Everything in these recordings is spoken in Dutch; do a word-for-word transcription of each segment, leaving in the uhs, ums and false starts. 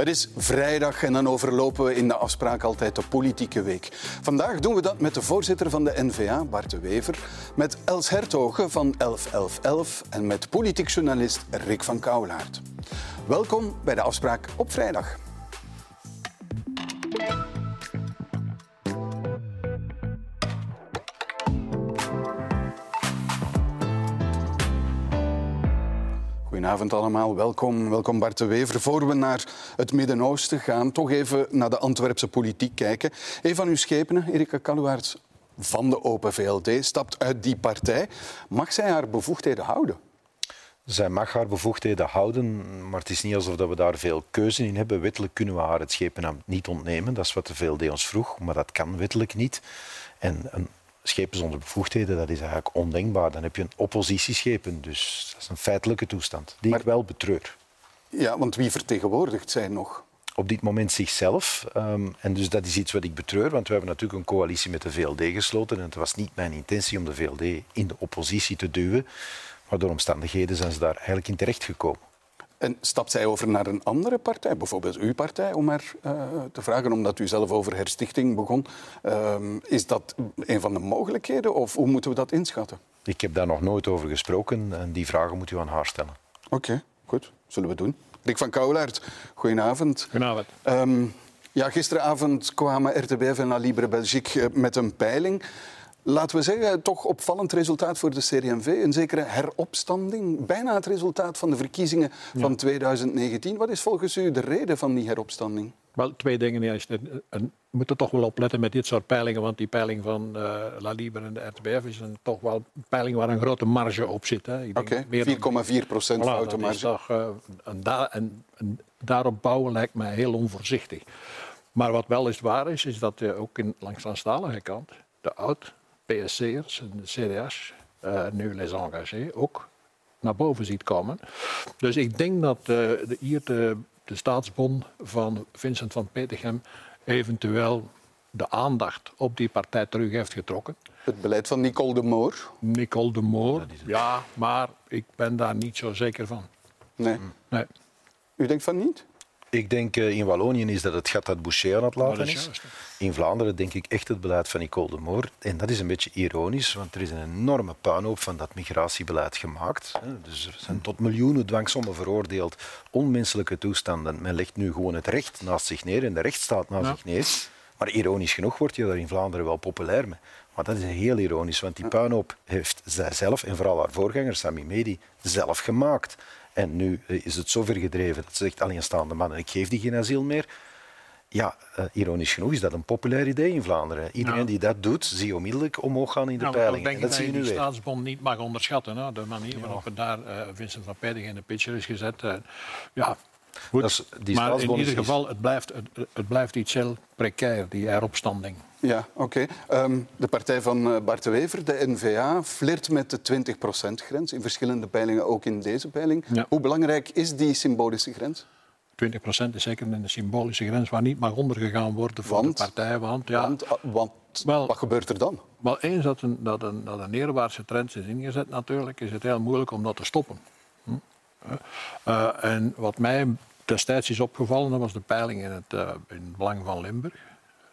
Het is vrijdag en dan overlopen we in de afspraak altijd de politieke week. Vandaag doen we dat met de voorzitter van de N V A, Bart de Wever, met Els Hertogen van elf elf elf en met politiek journalist Rik Van Cauwelaert. Welkom bij de afspraak op vrijdag. Goedenavond allemaal, welkom. Welkom Bart de Wever. Voor we naar het Midden-Oosten gaan, toch even naar de Antwerpse politiek kijken. Een van uw schepenen, Erika Kaluwaerts van de Open V L D, stapt uit die partij. Mag zij haar bevoegdheden houden? Zij mag haar bevoegdheden houden, maar het is niet alsof we daar veel keuze in hebben. Wettelijk kunnen we haar het schepenamt niet ontnemen. Dat is wat de V L D ons vroeg, maar dat kan wettelijk niet. En een schepen zonder bevoegdheden, dat is eigenlijk ondenkbaar. Dan heb je een oppositieschepen, dus dat is een feitelijke toestand, die maar, ik wel betreur. Ja, want wie vertegenwoordigt zij nog? Op dit moment zichzelf. Um, en dus dat is iets wat ik betreur, want we hebben natuurlijk een coalitie met de V L D gesloten en het was niet mijn intentie om de V L D in de oppositie te duwen, maar door omstandigheden zijn ze daar eigenlijk in terechtgekomen. En stapt zij over naar een andere partij, bijvoorbeeld uw partij, om haar uh, te vragen, omdat u zelf over herstichting begon. Uh, is dat een van de mogelijkheden of hoe moeten we dat inschatten? Ik heb daar nog nooit over gesproken en die vragen moet u aan haar stellen. Oké, okay, goed. Zullen we doen. Rik Van Cauwelaert, goedenavond. Goedenavond. Um, ja, gisteravond kwamen R T B F en La Libre Belgique met een peiling. Laten we zeggen, toch opvallend resultaat voor de C D en V. Een zekere heropstanding. Bijna het resultaat van de verkiezingen van ja. twintig negentien. Wat is volgens u de reden van die heropstanding? Wel, twee dingen. Je moet er toch wel op letten met dit soort peilingen. Want die peiling van uh, La Libre en de R T B F is een, toch wel een peiling waar een grote marge op zit. Oké, vier komma vier procent foute marge. Toch, uh, en, da- en, en daarop bouwen lijkt mij heel onvoorzichtig. Maar wat wel eens waar is, is dat uh, ook in, langs de Franstalige kant de oud... P S C'ers en de C D A's, uh, nu les engagés, ook naar boven ziet komen. Dus ik denk dat uh, de, hier de, de staatsbon van Vincent van Peteghem eventueel de aandacht op die partij terug heeft getrokken. Het beleid van Nicole de Moor? Nicole de Moor, ja, maar ik ben daar niet zo zeker van. Nee. nee. U denkt van niet? Ik denk in Wallonië is dat het gat dat Boucher aan het laten is. In Vlaanderen denk ik echt het beleid van Nicole de Moor. En dat is een beetje ironisch, want er is een enorme puinhoop van dat migratiebeleid gemaakt. Dus er zijn tot miljoenen dwangsommen veroordeeld, onmenselijke toestanden. Men legt nu gewoon het recht naast zich neer en de rechtsstaat naast ja. zich neer. Maar ironisch genoeg wordt je daar in Vlaanderen wel populair mee. Maar dat is heel ironisch, want die puinhoop heeft zij zelf en vooral haar voorganger Sami Mehdi zelf gemaakt. En nu is het zover gedreven dat ze zegt alleenstaande mannen, ik geef die geen asiel meer. Ja, uh, ironisch genoeg is dat een populair idee in Vlaanderen. Iedereen nou. die dat doet, zie je onmiddellijk omhoog gaan in de nou, peiling. Ik denk dat, dat je, je nu de staatsbond niet mag onderschatten. Hè? De manier waarop ja. daar uh, Vincent van Peteghem in de picture is gezet. Uh, ja, goed. Is, die maar in ieder geval, het blijft, het, het blijft iets heel precair, die heropstanding. Ja, oké. Okay. Um, de partij van Bart de Wever, de N V A, flirt met de twintig procent grens in verschillende peilingen, ook in deze peiling. Ja. Hoe belangrijk is die symbolische grens? twintig procent is zeker een symbolische grens waar niet mag ondergegaan worden voor want, de partij. Want, ja, want, want wel, wat gebeurt er dan? Wel, eens dat een, dat, een, dat een neerwaartse trend is ingezet natuurlijk, is het heel moeilijk om dat te stoppen. Hm? Uh, en wat mij destijds is opgevallen, dat was de peiling in het, uh, in het Belang van Limburg,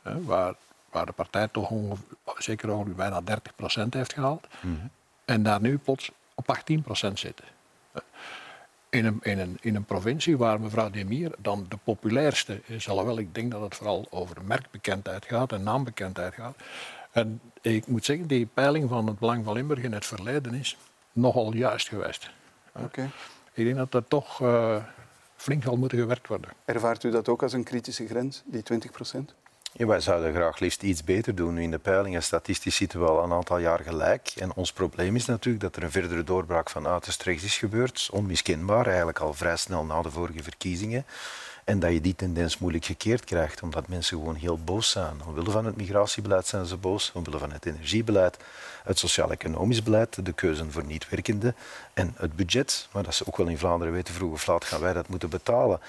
uh, waar... waar de partij toch ongeveer, zeker ongeveer bijna dertig procent heeft gehaald. Mm-hmm. En daar nu plots op achttien procent zitten. In een, in een, in een provincie waar mevrouw De Mier dan de populairste is, alhoewel ik denk dat het vooral over merkbekendheid gaat en naambekendheid gaat. En ik moet zeggen, die peiling van het Belang van Limburg in het verleden is nogal juist geweest. Okay. Ik denk dat er toch uh, flink zal moeten gewerkt worden. Ervaart u dat ook als een kritische grens, die twintig procent? Ja, wij zouden graag liefst iets beter doen. In de peilingen statistisch zitten we al een aantal jaar gelijk. En ons probleem is natuurlijk dat er een verdere doorbraak van uiterst rechts is gebeurd. Onmiskenbaar, eigenlijk al vrij snel na de vorige verkiezingen. En dat je die tendens moeilijk gekeerd krijgt, omdat mensen gewoon heel boos zijn. Omwille van het migratiebeleid zijn ze boos, omwille van het energiebeleid, het sociaal-economisch beleid, de keuzen voor niet-werkenden en het budget. Maar dat ze ook wel in Vlaanderen weten, vroeg of laat gaan wij dat moeten betalen.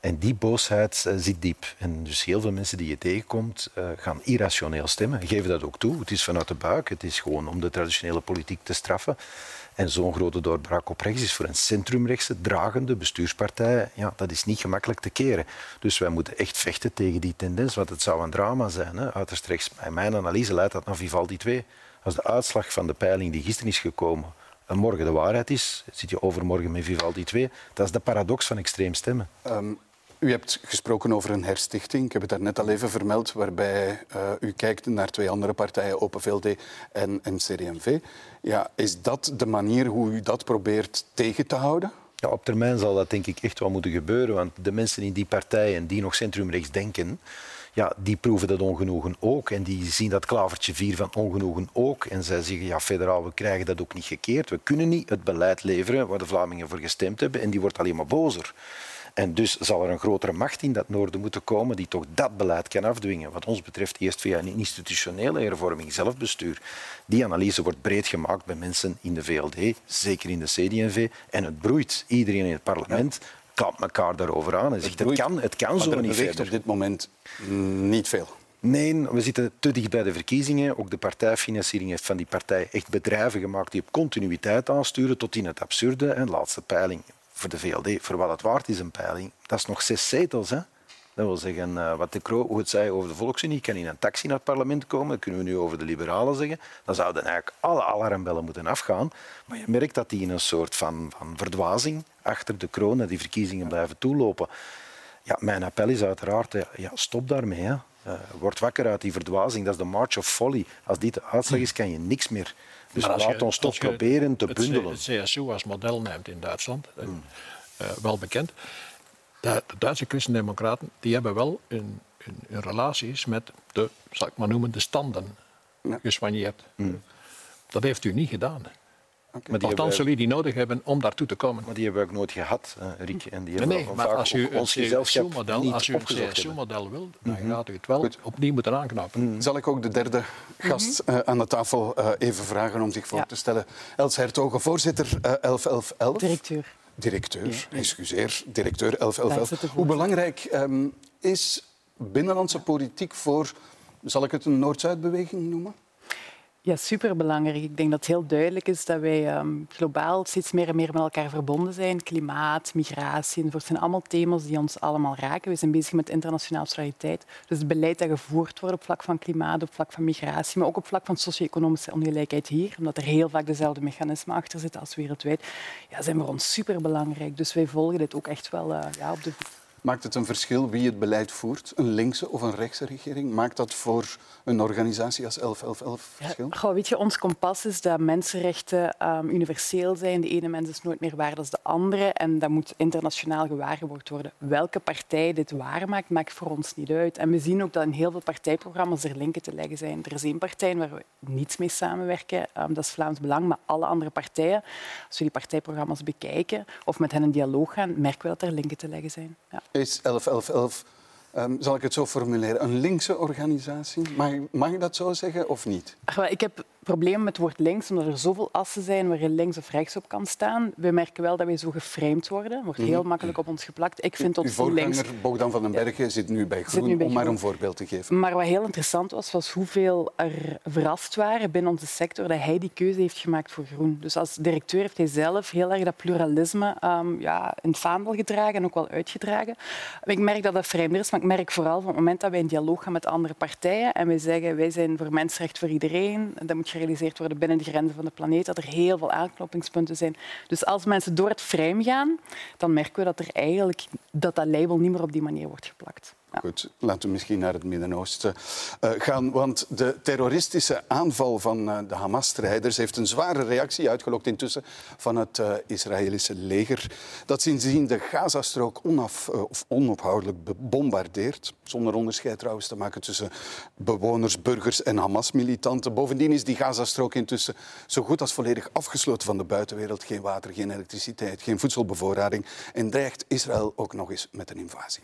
En die boosheid uh, zit diep. En dus heel veel mensen die je tegenkomt, uh, gaan irrationeel stemmen. Geven dat ook toe. Het is vanuit de buik. Het is gewoon om de traditionele politiek te straffen. En zo'n grote doorbraak op rechts is voor een centrumrechtse, dragende bestuurspartij, ja, dat is niet gemakkelijk te keren. Dus wij moeten echt vechten tegen die tendens, want het zou een drama zijn. Hè? Uiterst rechts. In mijn analyse leidt dat naar Vivaldi twee. Als de uitslag van de peiling die gisteren is gekomen en morgen de waarheid is, zit je overmorgen met Vivaldi twee. Dat is de paradox van extreem stemmen. Um, u hebt gesproken over een herstichting. Ik heb het daarnet al even vermeld, waarbij uh, u kijkt naar twee andere partijen, Open V L D en, en C D en V. Ja, is dat de manier hoe u dat probeert tegen te houden? Ja, op termijn zal dat denk ik echt wel moeten gebeuren, want de mensen in die partijen die nog centrumrechts denken, ja, die proeven dat ongenoegen ook. En die zien dat klavertje vier van ongenoegen ook. En zij zeggen, ja, federaal, we krijgen dat ook niet gekeerd. We kunnen niet het beleid leveren waar de Vlamingen voor gestemd hebben. En die wordt alleen maar bozer. En dus zal er een grotere macht in dat noorden moeten komen die toch dat beleid kan afdwingen. Wat ons betreft eerst via een institutionele hervorming, zelfbestuur. Die analyse wordt breed gemaakt bij mensen in de V L D, zeker in de C D en V. En het broeit. Iedereen in het parlement klapt elkaar daarover aan en zegt, het, het kan, het kan zo niet verder. Op dit moment niet veel. Nee, we zitten te dicht bij de verkiezingen. Ook de partijfinanciering heeft van die partij echt bedrijven gemaakt die op continuïteit aansturen tot in het absurde. En laatste peiling voor de V L D, voor wat het waard is een peiling, dat is nog zes zetels. Hè? Dat wil zeggen, wat de Croo het zei over de Volksunie, kan in een taxi naar het parlement komen, dat kunnen we nu over de liberalen zeggen. Dan zouden eigenlijk alle alarmbellen moeten afgaan. Maar je merkt dat die in een soort van, van verdwazing achter de Croo naar die verkiezingen blijven toelopen. Ja, mijn appel is uiteraard, ja, stop daarmee. Hè. Uh, word wakker uit die verdwazing. Dat is de march of folly. Als dit de uitslag is, kan je niks meer. Dus laat je, ons toch proberen te bundelen. Als je het C S U als model neemt in Duitsland, mm. uh, wel bekend, de, de Duitse christendemocraten die hebben wel hun, hun, hun relaties met de, zal ik maar noemen, de standen ja. geswagneerd. Mm. Dat heeft u niet gedaan. Okay. Althans, zullen die nodig hebben om daartoe te komen. Maar die hebben we ook nooit gehad, hè, Rik. En die nee, nee maar als u een C S U-model wilt, dan mm-hmm. gaat u het wel Goed. opnieuw moeten aanknappen. Mm-hmm. Zal ik ook de derde gast mm-hmm. uh, aan de tafel uh, even vragen om zich voor ja. te stellen? Els Hertogen, voorzitter elf elf elf. Uh, directeur. Directeur, ja. excuseer. Directeur elf elf elf. Hoe belangrijk um, is binnenlandse politiek voor, zal ik het een Noord-Zuidbeweging noemen? Ja, superbelangrijk. Ik denk dat het heel duidelijk is dat wij um, globaal steeds meer en meer met elkaar verbonden zijn. Klimaat, migratie enzovoort zijn allemaal thema's die ons allemaal raken. We zijn bezig met internationale solidariteit. Dus het beleid dat gevoerd wordt op vlak van klimaat, op vlak van migratie, maar ook op vlak van socio-economische ongelijkheid hier, omdat er heel vaak dezelfde mechanismen achter zitten als wereldwijd, ja, zijn voor ons superbelangrijk. Dus wij volgen dit ook echt wel uh, ja, op de voet. Maakt het een verschil wie het beleid voert? Een linkse of een rechtse regering? Maakt dat voor een organisatie als elf elf elf verschil? Ja, goh, weet je, ons kompas is dat mensenrechten um, universeel zijn. De ene mens is nooit meer waard als de andere. En dat moet internationaal gewaarborgd worden. Welke partij dit waarmaakt, maakt voor ons niet uit. En we zien ook dat in heel veel partijprogramma's er linken te leggen zijn. Er is één partij waar we niets mee samenwerken. Um, dat is Vlaams Belang. Maar alle andere partijen, als we die partijprogramma's bekijken of met hen in dialoog gaan, merken we dat er linken te leggen zijn. Ja. Is elf elf elf, um, zal ik het zo formuleren, een linkse organisatie? Mag, mag ik dat zo zeggen of niet? Ach, ik heb problemen met het woord links, omdat er zoveel assen zijn waar je links of rechts op kan staan. We merken wel dat wij zo geframed worden. Er wordt heel mm. makkelijk op ons geplakt. Ik vind ons links. Uw voorganger Bogdan van den Bergen zit nu bij Groen, nu bij om maar een voorbeeld te geven. Maar wat heel interessant was, was hoeveel er verrast waren binnen onze sector dat hij die keuze heeft gemaakt voor Groen. Dus als directeur heeft hij zelf heel erg dat pluralisme um, ja, in het vaandel gedragen en ook wel uitgedragen. Ik merk dat dat vreemder is, maar ik merk vooral van het moment dat wij in dialoog gaan met andere partijen en wij zeggen, wij zijn voor mensenrecht voor iedereen, dat moet je gerealiseerd worden binnen de grenzen van de planeet, dat er heel veel aanknopingspunten zijn. Dus als mensen door het frame gaan, dan merken we dat er eigenlijk dat, dat label niet meer op die manier wordt geplakt. Ja. Goed, laten we misschien naar het Midden-Oosten uh, gaan, want de terroristische aanval van uh, de Hamas-strijders heeft een zware reactie uitgelokt intussen van het uh, Israëlische leger, dat sindsdien de Gazastrook onaf, uh, of onophoudelijk bombardeert, zonder onderscheid trouwens te maken tussen bewoners, burgers en Hamas-militanten. Bovendien is die Gazastrook intussen zo goed als volledig afgesloten van de buitenwereld. Geen water, geen elektriciteit, geen voedselbevoorrading en dreigt Israël ook nog eens met een invasie.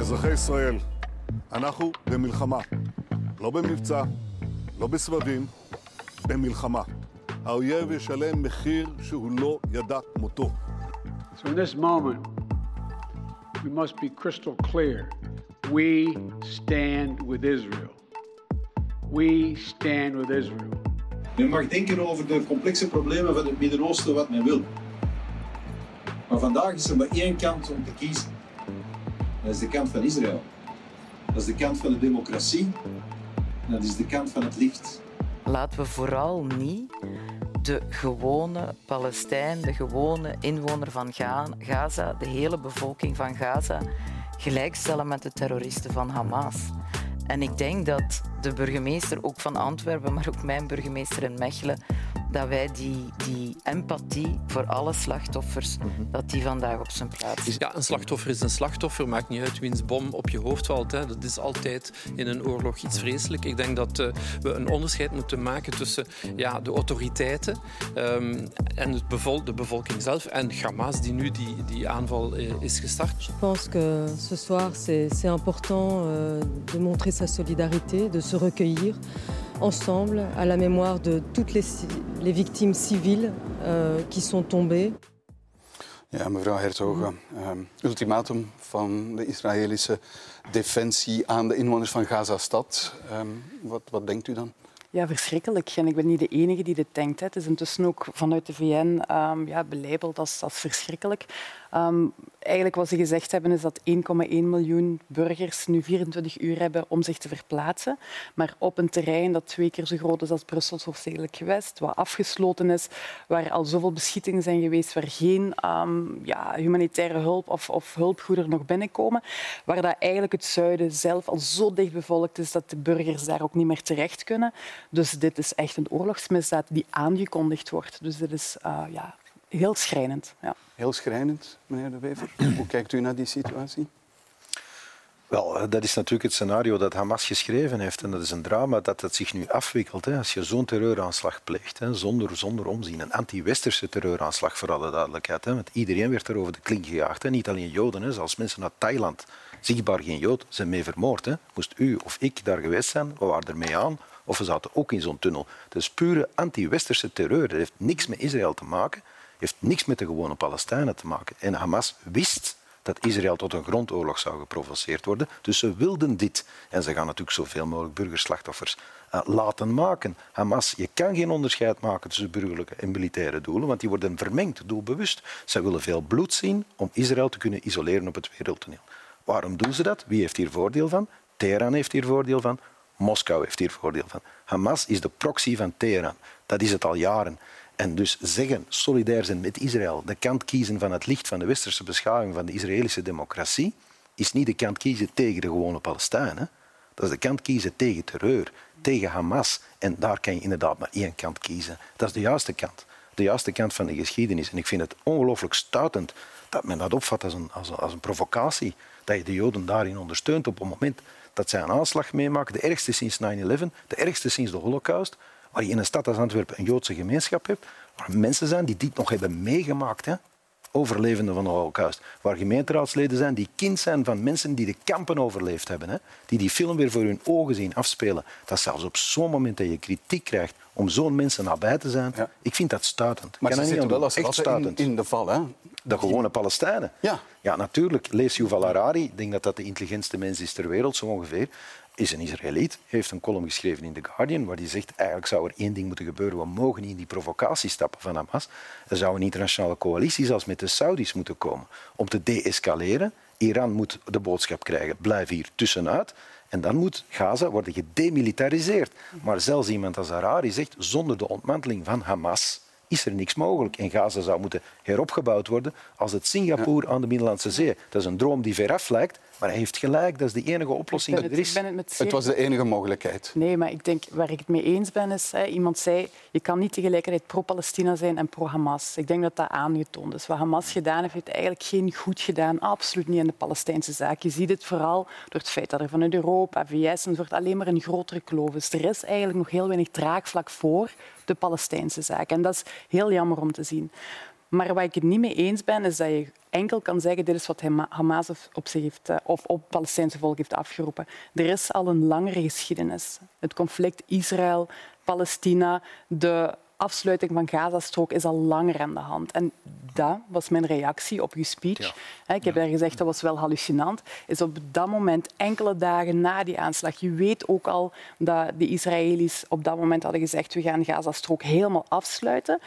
אזרחי ישראל, אנחנו במלחמה. לא במבצע, לא בסבבים, במלחמה. האויב ישלם מחיר שהוא לא ידע כמותו. So in this moment, we must be crystal clear. We stand with Israel. We stand with Israel. Men mag denken over de complexe problemen van het Midden-Oosten wat men wil. Maar vandaag is er maar één kant om te kiezen. Dat is de kant van Israël. Dat is de kant van de democratie. En dat is de kant van het licht. Laten we vooral niet de gewone Palestijn, de gewone inwoner van Gaza, de hele bevolking van Gaza, gelijkstellen met de terroristen van Hamas. En ik denk dat de burgemeester ook van Antwerpen, maar ook mijn burgemeester in Mechelen, dat wij die, die empathie voor alle slachtoffers, dat die vandaag op zijn plaats is. Ja, een slachtoffer is een slachtoffer. Maakt niet uit wiens bom op je hoofd valt. Hè. Dat is altijd in een oorlog iets vreselijks. Ik denk dat uh, we een onderscheid moeten maken tussen ja, de autoriteiten um, en het bevol- de bevolking zelf en Hamas, die nu die, die aanval uh, is gestart. Je pense que ce soir c'est, c'est important uh, de montrer sa solidarité, de se recueillir. Ensemble, à la mémoire de toutes les, les victimes civiles uh, qui sont tombées. Ja, mevrouw Hertogen, um, ultimatum van de Israëlische defensie aan de inwoners van Gaza-stad. Um, wat, wat denkt u dan? Ja, verschrikkelijk. En ik ben niet de enige die dit denkt. Het is intussen ook vanuit de V N um, ja, belabeld als, als verschrikkelijk. Um, eigenlijk wat ze gezegd hebben is dat één komma één miljoen burgers nu vierentwintig uur hebben om zich te verplaatsen. Maar op een terrein dat twee keer zo groot is als Brussels hoofdstedelijk gewest, wat afgesloten is, waar al zoveel beschietingen zijn geweest, waar geen um, ja, humanitaire hulp of, of hulpgoederen nog binnenkomen. Waar dat eigenlijk het zuiden zelf al zo dicht bevolkt is dat de burgers daar ook niet meer terecht kunnen. Dus dit is echt een oorlogsmisdaad die aangekondigd wordt. Dus dit is uh, ja, heel schrijnend. Ja. Heel schrijnend, meneer De Wever. Hoe kijkt u naar die situatie? Wel, dat is natuurlijk het scenario dat Hamas geschreven heeft. En dat is een drama dat het zich nu afwikkelt. Hè. Als je zo'n terreuraanslag pleegt, hè, zonder, zonder omzien. Een anti-westerse terreuraanslag, voor alle duidelijkheid. Hè. Want iedereen werd er over de klink gejaagd. Hè. Niet alleen Joden, hè. Zelfs mensen uit Thailand. Zichtbaar geen Jood, zijn mee vermoord. Hè. Moest u of ik daar geweest zijn, we waren er mee aan. Of we zaten ook in zo'n tunnel. Dat is pure anti-westerse terreur. Dat heeft niks met Israël te maken. Heeft niks met de gewone Palestijnen te maken. En Hamas wist dat Israël tot een grondoorlog zou geprovoceerd worden. Dus ze wilden dit. En ze gaan natuurlijk zoveel mogelijk burgerslachtoffers uh, laten maken. Hamas, je kan geen onderscheid maken tussen burgerlijke en militaire doelen, want die worden vermengd, doelbewust. Ze willen veel bloed zien om Israël te kunnen isoleren op het wereldtoneel. Waarom doen ze dat? Wie heeft hier voordeel van? Teheran heeft hier voordeel van. Moskou heeft hier voordeel van. Hamas is de proxy van Teheran. Dat is het al jaren. En dus zeggen, solidair zijn met Israël, de kant kiezen van het licht van de westerse beschaving van de Israëlische democratie, is niet de kant kiezen tegen de gewone Palestijnen. Dat is de kant kiezen tegen terreur, tegen Hamas. En daar kan je inderdaad maar één kant kiezen. Dat is de juiste kant. De juiste kant van de geschiedenis. En ik vind het ongelooflijk stuitend dat men dat opvat als een, als een, als een provocatie. Dat je de Joden daarin ondersteunt op het moment dat zij een aanslag meemaken. De ergste sinds nine eleven, de ergste sinds de Holocaust. Waar je in een stad als Antwerpen een Joodse gemeenschap hebt, waar mensen zijn die dit nog hebben meegemaakt, hè? Overlevenden van de Holocaust. Waar gemeenteraadsleden zijn die kind zijn van mensen die de kampen overleefd hebben, hè? Die die film weer voor hun ogen zien afspelen. Dat zelfs op zo'n moment dat je kritiek krijgt om zo'n mensen nabij te zijn, ja. Ik vind dat stuitend. Maar ze zitten wel als ratten in, in de val, hè? De gewone Palestijnen. Ja, ja natuurlijk. Lees Yuval Harari, ik denk dat dat de intelligentste mens is ter wereld, zo ongeveer. Is een Israëliet, heeft een column geschreven in The Guardian waar hij zegt, eigenlijk zou er één ding moeten gebeuren. We mogen niet in die provocatie stappen van Hamas. Er zou een internationale coalitie zelfs met de Saudis moeten komen om te deescaleren. Iran moet de boodschap krijgen, blijf hier tussenuit. En dan moet Gaza worden gedemilitariseerd. Maar zelfs iemand als Harari zegt, zonder de ontmanteling van Hamas is er niks mogelijk. En Gaza zou moeten heropgebouwd worden als het Singapore aan de Middellandse Zee. Dat is een droom die veraf lijkt, maar hij heeft gelijk. Dat is de enige oplossing die er is. Het, zeer... het was de enige mogelijkheid. Nee, maar ik denk, waar ik het mee eens ben, is... Hè, iemand zei, je kan niet tegelijkertijd pro-Palestina zijn en pro-Hamas. Ik denk dat dat aangetoond is. Wat Hamas gedaan heeft, heeft eigenlijk geen goed gedaan. Absoluut niet in de Palestijnse zaak. Je ziet het vooral door het feit dat er vanuit Europa, V S, en wordt alleen maar een grotere kloof is. Er is eigenlijk nog heel weinig draagvlak voor de Palestijnse zaak. En dat is heel jammer om te zien. Maar waar ik het niet mee eens ben, is dat je enkel kan zeggen dit is wat Hamas op zich heeft, of op het Palestijnse volk heeft afgeroepen. Er is al een langere geschiedenis. Het conflict Israël, Palestina, de afsluiting van Gazastrook is al langer aan de hand. En dat was mijn reactie op uw speech. Ja. Ik heb daar gezegd, dat was wel hallucinant. Is op dat moment, enkele dagen na die aanslag, je weet ook al dat de Israëli's op dat moment hadden gezegd, we gaan Gazastrook helemaal afsluiten.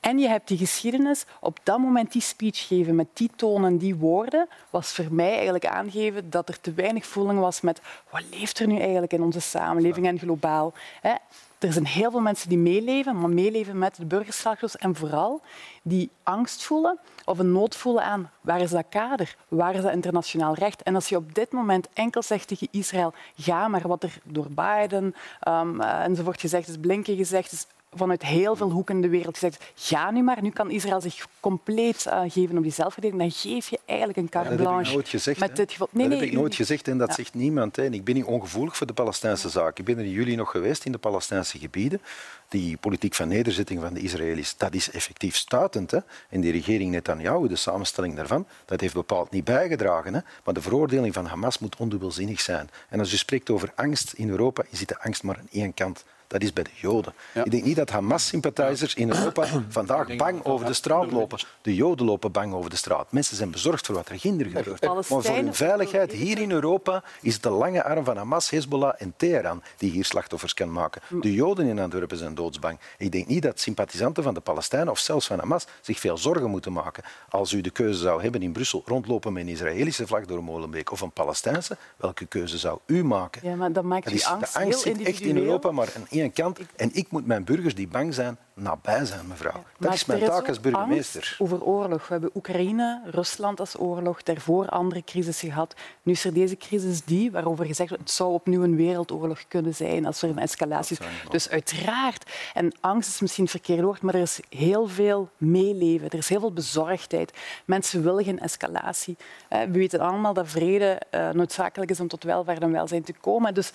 En je hebt die geschiedenis. Op dat moment die speech geven met die toon en die woorden was voor mij eigenlijk aangeven dat er te weinig voeling was met wat leeft er nu eigenlijk in onze samenleving en globaal. Hè? Er zijn heel veel mensen die meeleven, maar meeleven met de burgerslachtoffers en vooral die angst voelen of een nood voelen aan waar is dat kader, waar is dat internationaal recht. En als je op dit moment enkel zegt tegen Israël, ga maar wat er door Biden um, enzovoort gezegd is, Blinken gezegd is, vanuit heel veel hoeken in de wereld gezegd, ga nu maar, nu kan Israël zich compleet uh, geven op die zelfverdediging, dan geef je eigenlijk een carte blanche. Dat heb ik nooit gezegd. Met dit geval. Nee, dat nee, heb ik nooit u... gezegd en dat ja. zegt niemand. Hè. En ik ben niet ongevoelig voor de Palestijnse zaak. Ik ben er in juli nog geweest in de Palestijnse gebieden. Die politiek van nederzetting van de Israëli's, dat is effectief stuitend. Hè. En die regering Netanyahu, de samenstelling daarvan, dat heeft bepaald niet bijgedragen. Hè. Maar de veroordeling van Hamas moet ondubbelzinnig zijn. En als je spreekt over angst in Europa, is de angst maar aan één kant. Dat is bij de Joden. Ja. Ik denk niet dat Hamas-sympathisers in Europa vandaag bang over de straat lopen. De Joden lopen bang over de straat. Mensen zijn bezorgd voor wat er ginder gebeurt. Maar voor hun veiligheid hier in Europa is het de lange arm van Hamas, Hezbollah en Teheran die hier slachtoffers kan maken. De Joden in Antwerpen zijn doodsbang. Ik denk niet dat sympathisanten van de Palestijnen of zelfs van Hamas zich veel zorgen moeten maken. Als u de keuze zou hebben in Brussel rondlopen met een Israëlische vlag door Molenbeek of een Palestijnse, welke keuze zou u maken? Ja, maar dat maakt die is, angst de angst heel zit echt in Europa, maar een kant. En ik moet mijn burgers die bang zijn, nabij zijn, mevrouw. Ja, dat is mijn taak als burgemeester. Over oorlog. We hebben Oekraïne, Rusland als oorlog, daarvoor andere crisis gehad. Nu is er deze crisis die, waarover gezegd wordt, het zou opnieuw een wereldoorlog kunnen zijn als er een escalatie is. Dus uiteraard, en angst is misschien het verkeerde woord, maar er is heel veel meeleven, er is heel veel bezorgdheid. Mensen willen geen escalatie. We weten allemaal dat vrede noodzakelijk is om tot welvaart en welzijn te komen. Dus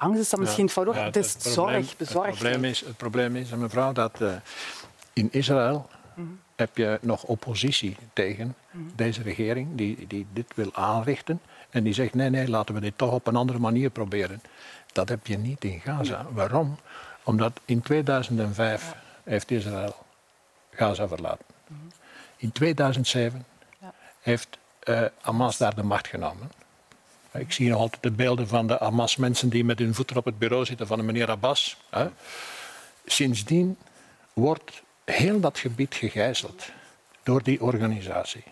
angst is dan misschien ja, fout. Ja, het, het is het probleem, zorg, bezorgd. Het probleem is, het probleem is mevrouw, dat uh, in Israël mm-hmm. heb je nog oppositie tegen mm-hmm. deze regering die, die dit wil aanrichten. En die zegt, nee, nee, laten we dit toch op een andere manier proberen. Dat heb je niet in Gaza. Nee. Waarom? Omdat in tweeduizend vijf ja. heeft Israël Gaza verlaten. Mm-hmm. In tweeduizend zeven ja. heeft uh, Hamas daar de macht genomen. Ik zie nog altijd de beelden van de Hamas-mensen die met hun voeten op het bureau zitten van de meneer Abbas. Hè. Sindsdien wordt heel dat gebied gegijzeld door die organisatie.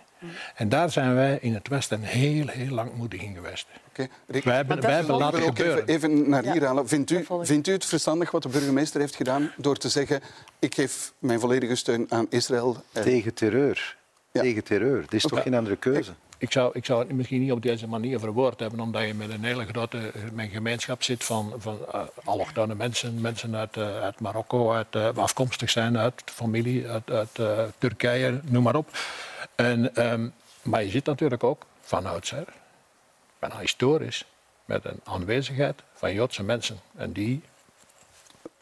En daar zijn wij in het Westen heel, heel langmoedig in geweest. Okay. Rik, wij hebben, wij hebben laten gebeuren. Even naar hier halen. Vindt u, vindt u het verstandig wat de burgemeester heeft gedaan door te zeggen ik geef mijn volledige steun aan Israël? En... Tegen terreur. Ja. Tegen terreur. Er is okay. toch geen andere keuze? Ik zou, ik zou het misschien niet op deze manier verwoord hebben, omdat je met een hele grote mijn gemeenschap zit van, van uh, allochtone mensen. Mensen uit, uh, uit Marokko, uit, uh, afkomstig zijn uit familie, uit, uit uh, Turkije, noem maar op. En, um, maar je zit natuurlijk ook van oudsher, bijna historisch, met een aanwezigheid van Joodse mensen. En die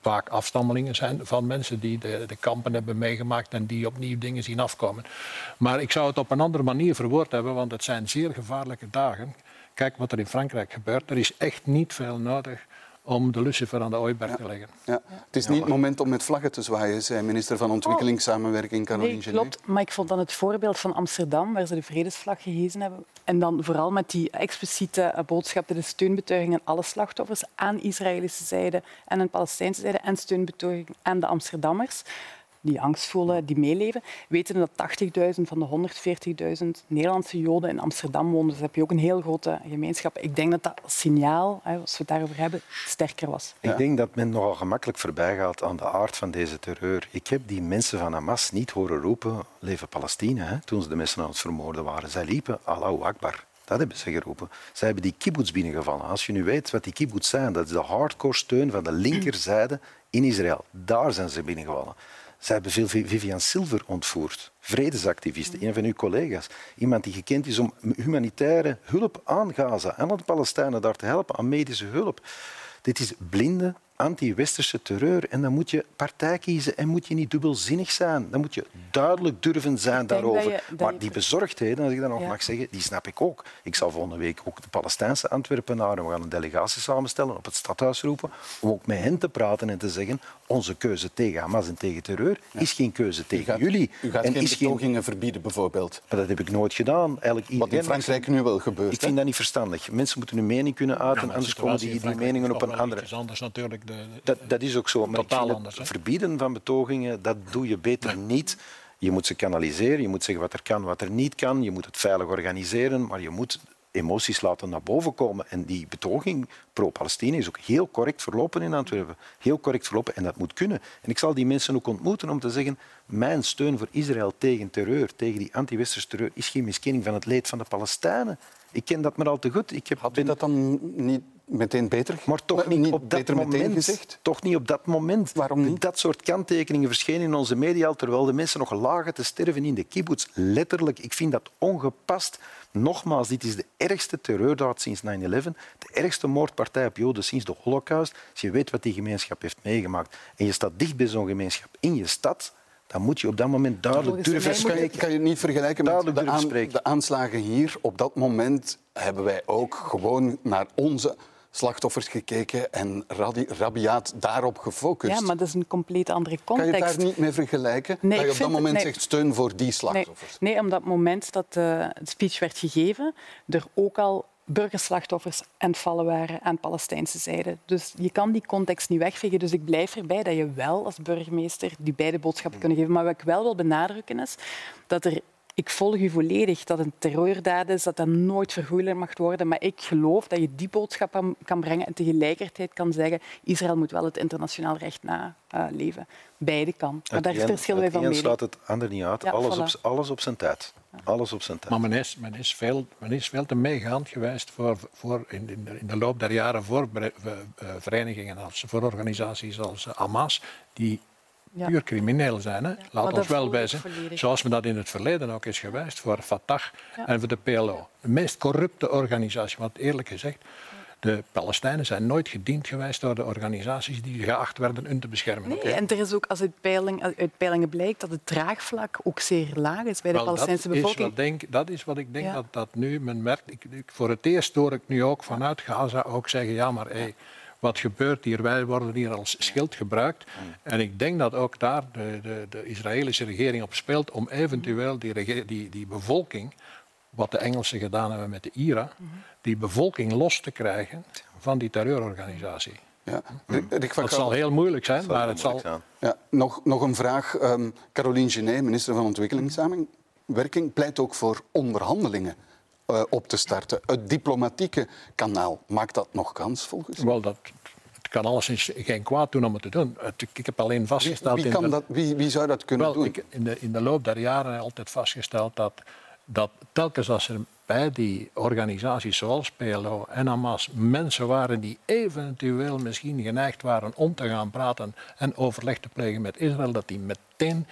vaak afstammelingen zijn van mensen die de, de kampen hebben meegemaakt en die opnieuw dingen zien afkomen. Maar ik zou het op een andere manier verwoord hebben, want het zijn zeer gevaarlijke dagen. Kijk wat er in Frankrijk gebeurt. Er is echt niet veel nodig om de lucifer aan de ooiberg ja. te leggen. Ja. Het is niet het moment om met vlaggen te zwaaien, zei minister van Ontwikkelingssamenwerking Caroline Genet. Nee, klopt, maar ik vond dan het voorbeeld van Amsterdam, waar ze de vredesvlag gehezen hebben, en dan vooral met die expliciete boodschap, de steunbetuiging aan alle slachtoffers, aan Israëlische zijde en aan Palestijnse zijde, en steunbetuiging aan de Amsterdammers, die angst voelen, die meeleven, weten dat tachtigduizend van de honderdveertigduizend Nederlandse Joden in Amsterdam wonen. Dus heb je ook een heel grote gemeenschap. Ik denk dat dat signaal, als we het daarover hebben, sterker was. Ja. Ik denk dat men nogal gemakkelijk voorbij gaat aan de aard van deze terreur. Ik heb die mensen van Hamas niet horen roepen, leven Palestina, hè, toen ze de mensen aan het vermoorden waren. Zij liepen, Allahu Akbar. Dat hebben ze geroepen. Ze hebben die kibbutz binnengevallen. Als je nu weet wat die kibbutz zijn, dat is de hardcore steun van de linkerzijde in Israël. Daar zijn ze binnengevallen. Zij hebben veel Vivian Silver ontvoerd, vredesactivisten, een van uw collega's. Iemand die gekend is om humanitaire hulp aan Gaza en aan de Palestijnen daar te helpen, aan medische hulp. Dit is blinde anti-westerse terreur. En dan moet je partij kiezen en moet je niet dubbelzinnig zijn. Dan moet je duidelijk durven zijn daarover. Dat je, dat maar die bezorgdheden, als ik dat nog ja. mag zeggen, die snap ik ook. Ik zal volgende week ook de Palestijnse Antwerpenaren, we gaan een delegatie samenstellen, op het stadhuis roepen, om ook met hen te praten en te zeggen, onze keuze tegen Hamas en tegen terreur ja. is geen keuze tegen u gaat, jullie. U gaat en geen betogingen geen... verbieden, bijvoorbeeld. Maar dat heb ik nooit gedaan. Eigenlijk iedereen... Wat in Frankrijk nu wel gebeurt. Ik vind he? dat niet verstandig. Mensen moeten hun mening kunnen uiten, ja, anders komen die, die meningen op een andere... Anders natuurlijk. De, de, dat, dat is ook zo. Maar totaal anders, het verbieden van betogingen, dat doe je beter niet. Je moet ze kanaliseren, je moet zeggen wat er kan, wat er niet kan. Je moet het veilig organiseren, maar je moet emoties laten naar boven komen. En die betoging pro-Palestinië is ook heel correct verlopen in Antwerpen. Heel correct verlopen en dat moet kunnen. En ik zal die mensen ook ontmoeten om te zeggen mijn steun voor Israël tegen terreur, tegen die anti-westerse terreur, is geen miskenning van het leed van de Palestijnen. Ik ken dat maar al te goed. Ik heb Had u dat dan niet... meteen beter? Maar toch niet, niet op dat moment, toch niet op dat moment. Waarom niet? Dat soort kanttekeningen verschenen in onze media, terwijl de mensen nog lagen te sterven in de kibbutz. Letterlijk, ik vind dat ongepast. Nogmaals, dit is de ergste terreurdaad sinds nine eleven. De ergste moordpartij op Joden sinds de Holocaust. Als je weet wat die gemeenschap heeft meegemaakt en je staat dicht bij zo'n gemeenschap in je stad, dan moet je op dat moment duidelijk durven spreken. Kan je het niet vergelijken met de, aan, de aanslagen hier? Op dat moment hebben wij ook gewoon naar onze slachtoffers gekeken en radi- rabiaat daarop gefocust. Ja, maar dat is een compleet andere context. Kan je het daar niet mee vergelijken? Nee, dat je op dat moment het, nee. zegt steun voor die slachtoffers. Nee, nee, omdat het moment dat de speech werd gegeven, er ook al burgerslachtoffers en vallen waren aan Palestijnse zijde. Dus je kan die context niet wegvegen. Dus ik blijf erbij dat je wel als burgemeester die beide boodschappen kunt geven. Maar wat ik wel wil benadrukken is dat er... Ik volg u volledig dat een terreurdaad is, dat dat nooit vergoeilijker mag worden. Maar ik geloof dat je die boodschap kan brengen en tegelijkertijd kan zeggen Israël moet wel het internationaal recht naleven. Beide kan. Maar daar verschillen wij van mening. Het een sluit het ander niet uit. Ja, alles, voilà. op, alles op zijn tijd. Alles op zijn tijd. Maar men is, men is, veel, men is veel te meegaand geweest voor, voor in, in de loop der jaren voor verenigingen, als, voor organisaties als Hamas, die... Ja. puur crimineel zijn. Hè? Ja, laat ons wel wezen. Zoals men dat in het verleden ook is geweest voor Fatah ja. en voor de P L O. De meest corrupte organisatie. Want eerlijk gezegd, de Palestijnen zijn nooit gediend geweest door de organisaties die geacht werden hun te beschermen. Nee, okay. En er is ook, als uit, peiling, uit peilingen blijkt, dat het draagvlak ook zeer laag is bij de wel, Palestijnse dat bevolking. Is wat denk, dat is wat ik denk ja. dat, dat nu men merkt. Ik, ik, voor het eerst hoor ik nu ook vanuit Gaza ook zeggen, ja maar... Hey, wat gebeurt hier? Wij worden hier als schild gebruikt. En ik denk dat ook daar de, de, de Israëlische regering op speelt om eventueel die, rege- die, die bevolking, wat de Engelsen gedaan hebben met de I R A, die bevolking los te krijgen van die terreurorganisatie. Ja. Hmm. Rik van Cauwelaert. Dat zal heel moeilijk zijn, zal maar het zal... Ja, nog, nog een vraag. Um, Caroline Genet, minister van Ontwikkelingssamenwerking, pleit ook voor onderhandelingen. Uh, op te starten. Het diplomatieke kanaal, maakt dat nog kans volgens u? Wel, dat, het kan alleszins geen kwaad doen om het te doen. Het, ik heb alleen vastgesteld... Wie, wie, kan in de, dat, wie, wie zou dat kunnen wel, doen? Ik, in, de, in de loop der jaren heb ik altijd vastgesteld dat, dat telkens als er bij die organisaties zoals P L O en Hamas mensen waren die eventueel misschien geneigd waren om te gaan praten en overleg te plegen met Israël, dat die meteen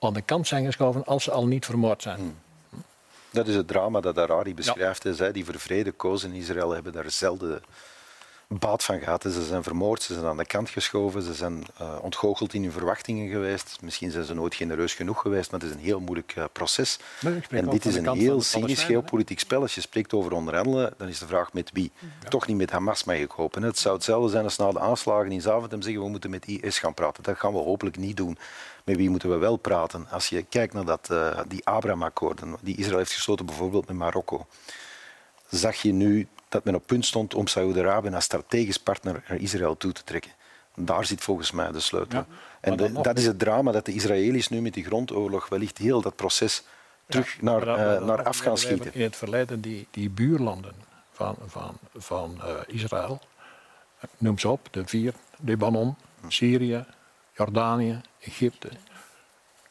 aan de kant zijn geschoven als ze al niet vermoord zijn. Hmm. Dat is het drama dat Harari beschrijft. Ja. Zij die voor vrede kozen in Israël hebben daar zelden baat van gehad. Ze zijn vermoord, ze zijn aan de kant geschoven, ze zijn uh, ontgoocheld in hun verwachtingen geweest. Misschien zijn ze nooit genereus genoeg geweest, maar het is een heel moeilijk uh, proces. En dit is een heel cynisch geopolitiek spel. Als je spreekt over onderhandelen, dan is de vraag met wie. Ja. Toch niet met Hamas, mag ik hopen. Het zou hetzelfde zijn als na de aanslagen in Zaventem zeggen we moeten met I S gaan praten. Dat gaan we hopelijk niet doen. Met wie moeten we wel praten? Als je kijkt naar dat, uh, die Abraham-akkoorden die Israël heeft gesloten, bijvoorbeeld met Marokko, zag je nu dat men op punt stond om Saoedi-Arabië als strategisch partner naar Israël toe te trekken. Daar zit volgens mij de sleutel. Ja, en de, nog... dat is het drama dat de Israëli's nu met die grondoorlog wellicht heel dat proces terug ja, naar, dan, uh, naar af gaan schieten. In het verleden die, die buurlanden van, van, van uh, Israël, noem ze op, de vier, Libanon, Syrië, Jordanië, Egypte.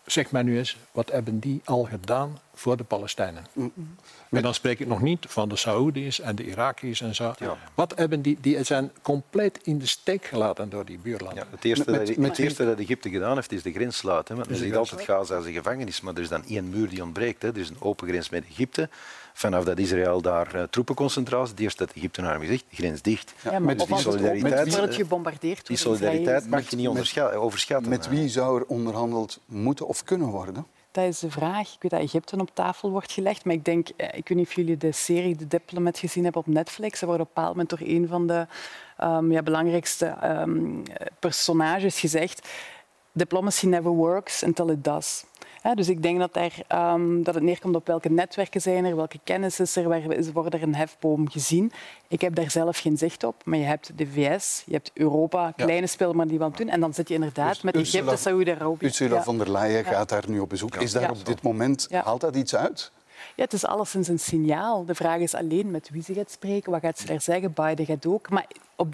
Zeg mij nu eens, wat hebben die al gedaan voor de Palestijnen? Mm-hmm. En dan spreek ik nog niet van de Saoedi's en de Iraki's en zo. Ja. Wat hebben die, die zijn compleet in de steek gelaten door die buurlanden. Ja, het, eerste met, met, dat, het eerste dat Egypte gedaan heeft, is de grens sluiten. Men ziet altijd Gaza als een gevangenis, maar er is dan één muur die ontbreekt. Hè. Er is een open grens met Egypte. vanaf dat Israël daar uh, troepenconcentratie, die eerst dat Egyptenarm zegt, grens dicht. Ja, maar dus die solidariteit, met, met, gebombardeerd die solidariteit mag je niet onderscha- overschatten. Met wie zou er onderhandeld moeten of kunnen worden? Dat is de vraag. Ik weet dat Egypte op tafel wordt gelegd, maar ik denk, ik weet niet of jullie de serie The Diplomat gezien hebben op Netflix. Ze wordt op een bepaald moment door een van de um, ja, belangrijkste um, personages gezegd: diplomacy never works until it does. Ja, dus ik denk dat, er, um, dat het neerkomt op welke netwerken zijn er, welke kennis is er, waar is, wordt er een hefboom gezien. Ik heb daar zelf geen zicht op, maar je hebt de V S, je hebt Europa, kleine ja. spelers, maar die wat doen. En dan zit je inderdaad dus met Egypte, Saoedi-Arabië. Ursula ja. von der Leyen ja. gaat daar nu op bezoek. Ja. Is daar ja. op dit moment, ja. haalt dat iets uit? Ja, het is alleszins een signaal. De vraag is alleen met wie ze gaat spreken, wat gaat ze daar zeggen, Biden gaat ook. Maar op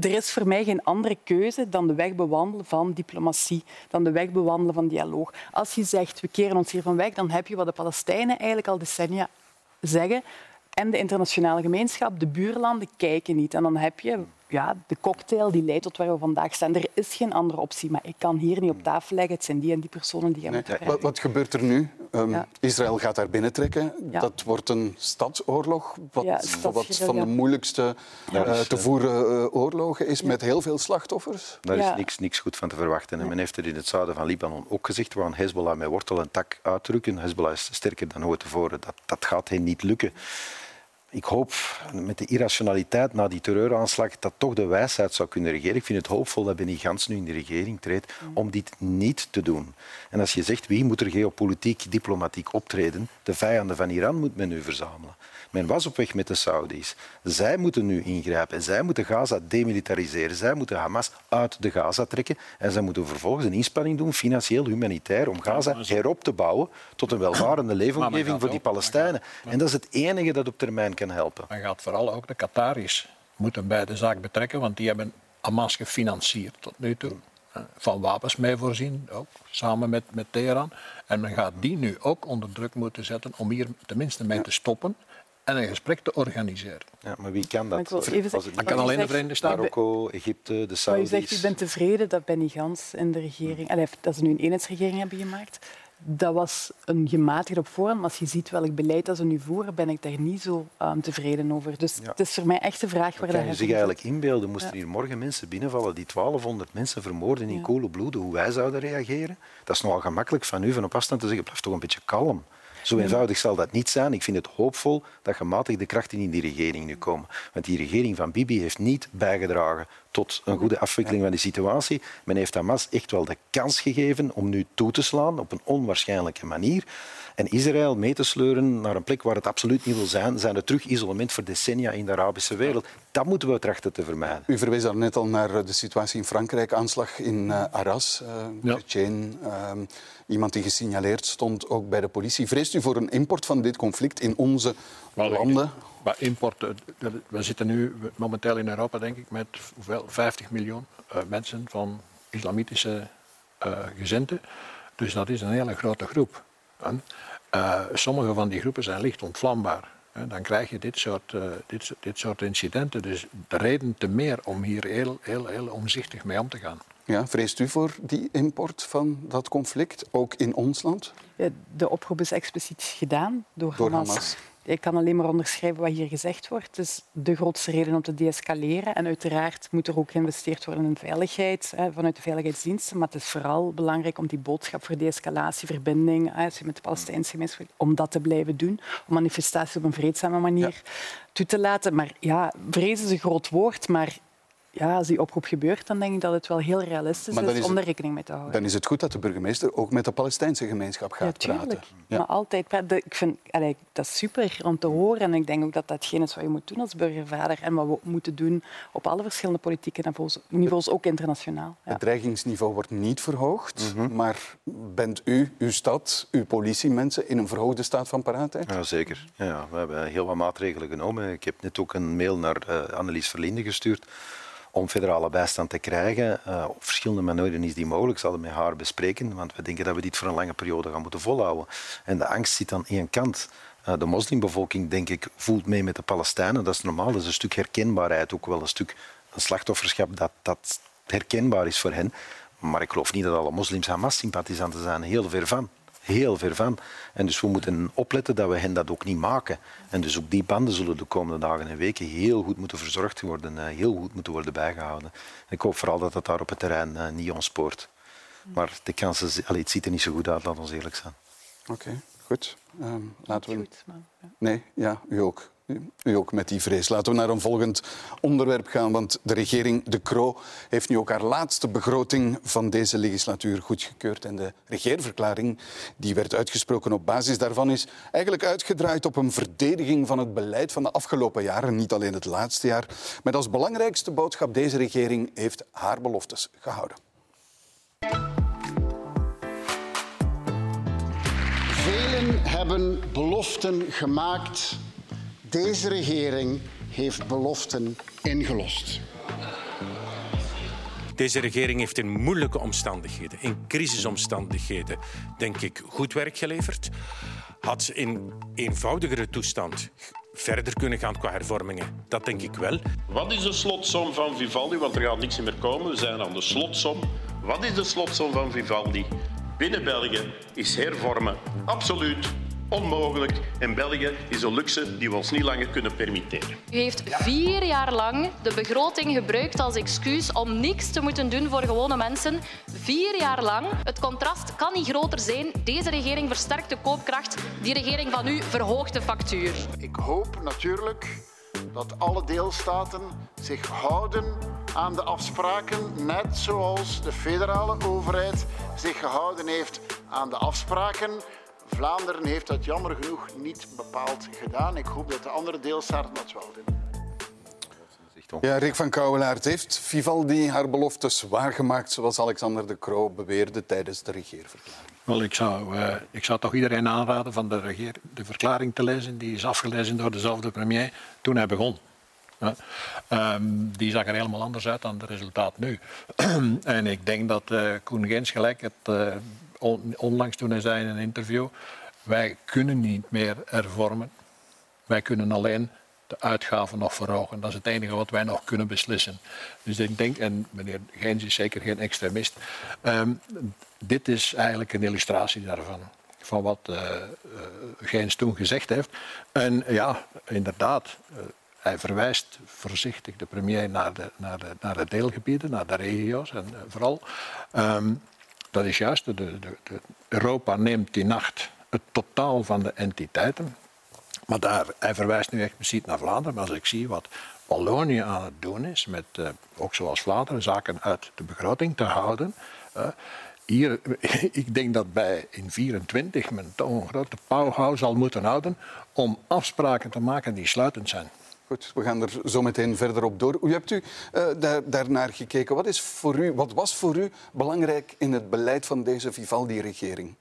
Er is voor mij geen andere keuze dan de weg bewandelen van diplomatie, dan de weg bewandelen van dialoog. Als je zegt, we keren ons hiervan weg, dan heb je wat de Palestijnen eigenlijk al decennia zeggen en de internationale gemeenschap, de buurlanden, kijken niet. En dan heb je ja, de cocktail die leidt tot waar we vandaag staan. Er is geen andere optie, maar ik kan hier niet op tafel leggen. Het zijn die en die personen die gaan nee, moeten wat, wat gebeurt er nu? Um, ja. Israël gaat daar binnentrekken. Ja. Dat wordt een stadsoorlog. Wat, ja, wat van de moeilijkste ja. uh, te voeren uh, oorlogen is, ja. met heel veel slachtoffers. Daar is ja. niks, niks goed van te verwachten. En men heeft er in het zuiden van Libanon ook gezegd, we gaan Hezbollah met wortel en tak uitrukken. Hezbollah is sterker dan ooit tevoren. Dat, dat gaat hen niet lukken. Ik hoop met de irrationaliteit na die terreuraanslag dat toch de wijsheid zou kunnen regeren. Ik vind het hoopvol dat Benny Gans nu in de regering treedt om dit niet te doen. En als je zegt wie moet er geopolitiek, diplomatiek optreden, de vijanden van Iran moet men nu verzamelen. Men was op weg met de Saoedi's. Zij moeten nu ingrijpen. Zij moeten Gaza demilitariseren. Zij moeten Hamas uit de Gaza trekken. En zij moeten vervolgens een inspanning doen, financieel, humanitair, om Gaza herop te bouwen tot een welvarende leefomgeving voor die Palestijnen. En dat is het enige dat op termijn kan helpen. Men gaat vooral ook de Qataris moeten bij de zaak betrekken, want die hebben Hamas gefinancierd tot nu toe. Van wapens mee voorzien, ook, samen met, met Teheran. En men gaat die nu ook onder druk moeten zetten om hier tenminste mee te stoppen en een gesprek te organiseren. Ja, maar wie kan dat? Dat kan alleen de Verenigde Staten. Marokko, Egypte, de Saoedi's. Maar u zegt, u bent tevreden dat Benny Gans in de regering... Allee, dat ze nu een eenheidsregering hebben gemaakt. Dat was een gematigd op voorhand. Maar als je ziet welk beleid dat ze nu voeren, ben ik daar niet zo um, tevreden over. Dus ja. het is voor mij echt de vraag waar dat... Kan je zich eigenlijk inbeelden? Moesten ja. hier morgen mensen binnenvallen die twaalfhonderd mensen vermoorden in ja. koele bloeden, hoe wij zouden reageren? Dat is nogal gemakkelijk van u, van op afstand te zeggen, blijf toch een beetje kalm. Zo eenvoudig zal dat niet zijn. Ik vind het hoopvol dat gematigde krachten in die regering nu komen. Want die regering van Bibi heeft niet bijgedragen tot een goede afwikkeling van die situatie. Men heeft Hamas echt wel de kans gegeven om nu toe te slaan op een onwaarschijnlijke manier. En Israël mee te sleuren naar een plek waar het absoluut niet wil zijn, zijn er terug isolement voor decennia in de Arabische wereld. Dat moeten we trachten te vermijden. U verwees daar net al naar de situatie in Frankrijk, aanslag in uh, Arras, uh, ja. Tjetjeen, uh, iemand die gesignaleerd stond ook bij de politie. Vreest u voor een import van dit conflict in onze maar landen? Maar import, we zitten nu momenteel in Europa, denk ik, met hoeveel, vijftig miljoen uh, mensen van islamitische uh, gezenten. Dus dat is een hele grote groep. Uh, sommige van die groepen zijn licht ontvlambaar. Dan krijg je dit soort, uh, dit, dit soort incidenten. Dus de reden te meer om hier heel, heel, heel omzichtig mee om te gaan. Ja, vreest u voor die import van dat conflict, ook in ons land? De oproep is expliciet gedaan door, door Hamas. Hamas. Ik kan alleen maar onderschrijven wat hier gezegd wordt. Het is de grootste reden om te deescaleren. En uiteraard moet er ook geïnvesteerd worden in veiligheid, hè, vanuit de veiligheidsdiensten. Maar het is vooral belangrijk om die boodschap voor deescalatie, verbinding, hè, als je met de Palestijnse gemeenschap, om dat te blijven doen. Om manifestaties op een vreedzame manier ja. toe te laten. Maar ja, vrees is een groot woord, maar... Ja, als die oproep gebeurt, dan denk ik dat het wel heel realistisch is, is om er rekening mee te houden. Dan is het goed dat de burgemeester ook met de Palestijnse gemeenschap gaat ja, praten. Ja. Maar altijd praten. Ik vind allee, dat is super om te horen. En ik denk ook dat datgene is wat je moet doen als burgervader en wat we moeten doen op alle verschillende politieke niveaus, niveaus ook internationaal. Ja. Het dreigingsniveau wordt niet verhoogd, mm-hmm. maar bent u, uw stad, uw politiemensen in een verhoogde staat van paraatheid? Ja, zeker. Ja, we hebben heel wat maatregelen genomen. Ik heb net ook een mail naar uh, Annelies Verlinde gestuurd om federale bijstand te krijgen. Uh, op verschillende manieren is die mogelijk. Ik zal het met haar bespreken, want we denken dat we dit voor een lange periode gaan moeten volhouden. En de angst zit aan één kant. Uh, de moslimbevolking, denk ik, voelt mee met de Palestijnen. Dat is normaal. Dat is een stuk herkenbaarheid. Ook wel een stuk een slachtofferschap dat, dat herkenbaar is voor hen. Maar ik geloof niet dat alle moslims Hamas-sympathisanten zijn. Heel ver van. heel ver van. En dus we moeten opletten dat we hen dat ook niet maken. En dus ook die banden zullen de komende dagen en weken heel goed moeten verzorgd worden, heel goed moeten worden bijgehouden. Ik hoop vooral dat dat daar op het terrein niet ontspoort. Maar de kansen, allee, het ziet er niet zo goed uit, laat ons eerlijk zijn. Oké, okay, goed. Um, laten we... Goed, man. Ja. Nee, ja, u ook. U ook met die vrees. Laten we naar een volgend onderwerp gaan, want de regering De Croo heeft nu ook haar laatste begroting van deze legislatuur goedgekeurd. En de regeerverklaring die werd uitgesproken op basis daarvan is eigenlijk uitgedraaid op een verdediging van het beleid van de afgelopen jaren, niet alleen het laatste jaar. Met als belangrijkste boodschap: deze regering heeft haar beloftes gehouden. Velen hebben beloften gemaakt. Deze regering heeft beloften ingelost. Deze regering heeft in moeilijke omstandigheden, in crisisomstandigheden, denk ik, goed werk geleverd. Had ze in eenvoudigere toestand verder kunnen gaan qua hervormingen? Dat denk ik wel. Wat is de slotsom van Vivaldi? Want er gaat niks meer komen. We zijn aan de slotsom. Wat is de slotsom van Vivaldi? Binnen België is hervormen absoluut onmogelijk. En België is een luxe die we ons niet langer kunnen permitteren. U heeft vier jaar lang de begroting gebruikt als excuus om niks te moeten doen voor gewone mensen. Vier jaar lang. Het contrast kan niet groter zijn. Deze regering versterkt de koopkracht. Die regering van u verhoogt de factuur. Ik hoop natuurlijk dat alle deelstaten zich houden aan de afspraken, net zoals de federale overheid zich gehouden heeft aan de afspraken. Vlaanderen heeft dat jammer genoeg niet bepaald gedaan. Ik hoop dat de andere deelstaten dat wel doen. Ja, Rik Van Cauwelaert, heeft Vivaldi haar beloftes waargemaakt, zoals Alexander De Croo beweerde tijdens de regeerverklaring? Wel, ik zou, uh, ik zou toch iedereen aanraden van de, regeer, de verklaring te lezen. Die is afgelezen door dezelfde premier toen hij begon. Uh, um, die zag er helemaal anders uit dan het resultaat nu. En ik denk dat uh, Koen Geens gelijk het... Uh, Onlangs toen hij zei in een interview: wij kunnen niet meer hervormen. Wij kunnen alleen de uitgaven nog verhogen. Dat is het enige wat wij nog kunnen beslissen. Dus ik denk, en meneer Geens is zeker geen extremist, um, dit is eigenlijk een illustratie daarvan. Van wat uh, uh, Geens toen gezegd heeft. En ja, inderdaad... Uh, Hij verwijst voorzichtig, de premier, naar de, naar de, naar de deelgebieden, naar de regio's en uh, vooral. Um, Dat is juist. De, de, de Europa neemt die nacht het totaal van de entiteiten. Maar daar, hij verwijst nu expliciet naar Vlaanderen. Maar als ik zie wat Wallonië aan het doen is, met, eh, ook zoals Vlaanderen, zaken uit de begroting te houden. Eh, hier, ik denk dat bij in negentien vierentwintig men toch een grote pauwhou zal moeten houden om afspraken te maken die sluitend zijn. Goed, we gaan er zo meteen verder op door. Hoe hebt u uh, daar, daarnaar gekeken? Wat is voor u, wat was voor u belangrijk in het beleid van deze Vivaldi-regering?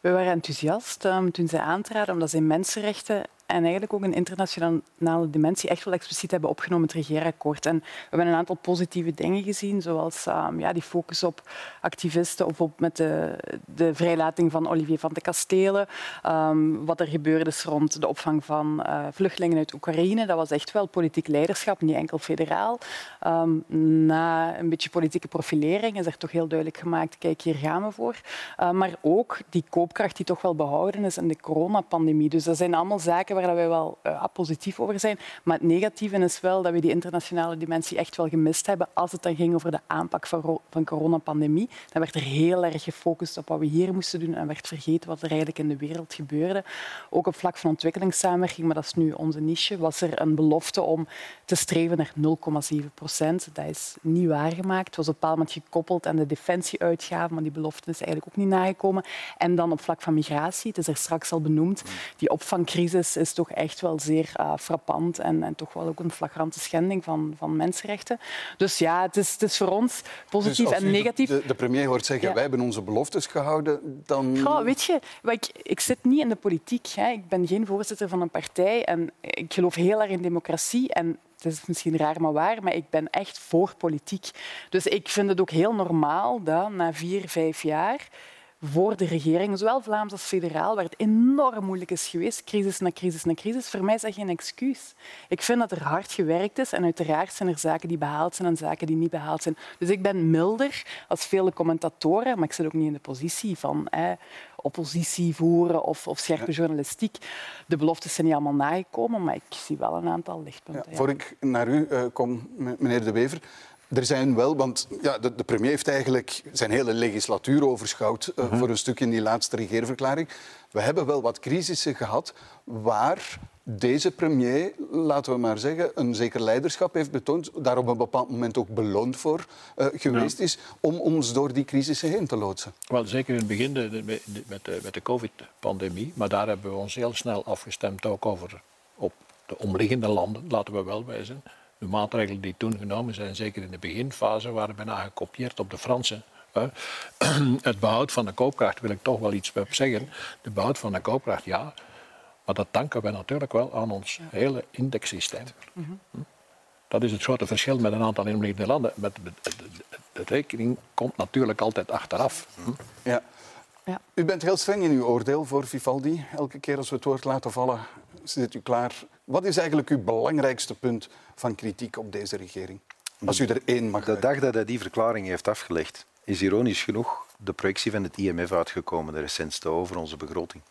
We waren enthousiast um, toen zij aantraden, omdat zij mensenrechten en eigenlijk ook een internationale dimensie echt wel expliciet hebben opgenomen in het regeerakkoord. En we hebben een aantal positieve dingen gezien, zoals um, ja, die focus op activisten, of op met de, de vrijlating van Olivier van de Kastelen, um, wat er gebeurd is rond de opvang van uh, vluchtelingen uit Oekraïne. Dat was echt wel politiek leiderschap, niet enkel federaal. Um, na een beetje politieke profilering is er toch heel duidelijk gemaakt: kijk, hier gaan we voor. Uh, maar ook die koopkracht die toch wel behouden is in de coronapandemie. Dus dat zijn allemaal zaken waar wij wel uh, positief over zijn. Maar het negatieve is wel dat we die internationale dimensie echt wel gemist hebben als het dan ging over de aanpak van, ro- van coronapandemie. Dan werd er heel erg gefocust op wat we hier moesten doen en werd vergeten wat er eigenlijk in de wereld gebeurde. Ook op vlak van ontwikkelingssamenwerking, maar dat is nu onze niche, was er een belofte om te streven naar nul komma zeven procent. Dat is niet waargemaakt. Het was op een bepaald moment gekoppeld aan de defensieuitgaven, maar die belofte is eigenlijk ook niet nagekomen. En dan op vlak van migratie, het is er straks al benoemd, die opvangcrisis is toch echt wel zeer uh, frappant en, en toch wel ook een flagrante schending van, van mensenrechten. Dus ja, het is, het is voor ons positief dus en negatief. De, de premier hoort zeggen, ja, wij hebben onze beloftes gehouden, dan... Goh, weet je, ik, ik zit niet in de politiek. Hè. Ik ben geen voorzitter van een partij en ik geloof heel erg in democratie en... Het is misschien raar, maar waar, maar ik ben echt voor politiek. Dus ik vind het ook heel normaal dat na vier, vijf jaar... voor de regering, zowel Vlaams als federaal, waar het enorm moeilijk is geweest, crisis na crisis na crisis. Voor mij is dat geen excuus. Ik vind dat er hard gewerkt is en uiteraard zijn er zaken die behaald zijn en zaken die niet behaald zijn. Dus ik ben milder als vele commentatoren, maar ik zit ook niet in de positie van hè, oppositie voeren of, of scherpe journalistiek. De beloftes zijn niet allemaal nagekomen, maar ik zie wel een aantal lichtpunten. Ja, ja. Voor ik naar u uh, kom, meneer De Wever... Er zijn wel, want ja, de, de premier heeft eigenlijk zijn hele legislatuur overschouwd uh, uh-huh. voor een stuk in die laatste regeerverklaring. We hebben wel wat crisissen gehad waar deze premier, laten we maar zeggen, een zeker leiderschap heeft betoond, daar op een bepaald moment ook beloond voor uh, geweest ja. is, om ons door die crisissen heen te loodsen. Wel, zeker in het begin de, de, met de, met de COVID-pandemie, maar daar hebben we ons heel snel afgestemd ook over op de omliggende landen, laten we wel bij zijn. De maatregelen die toen genomen zijn, zeker in de beginfase, waren bijna gekopieerd op de Fransen. Het behoud van de koopkracht, wil ik toch wel iets op zeggen. De behoud van de koopkracht, ja. Maar dat danken we natuurlijk wel aan ons hele indexsysteem. Dat is het grote verschil met een aantal inliggende landen. De rekening komt natuurlijk altijd achteraf. Ja. Ja. U bent heel streng in uw oordeel voor Vivaldi. Elke keer als we het woord laten vallen, zit u klaar. Wat is eigenlijk uw belangrijkste punt van kritiek op deze regering? Als u er één mag... De dag dat hij die verklaring heeft afgelegd, is ironisch genoeg de projectie van het I M F uitgekomen, de recentste, over onze begroting.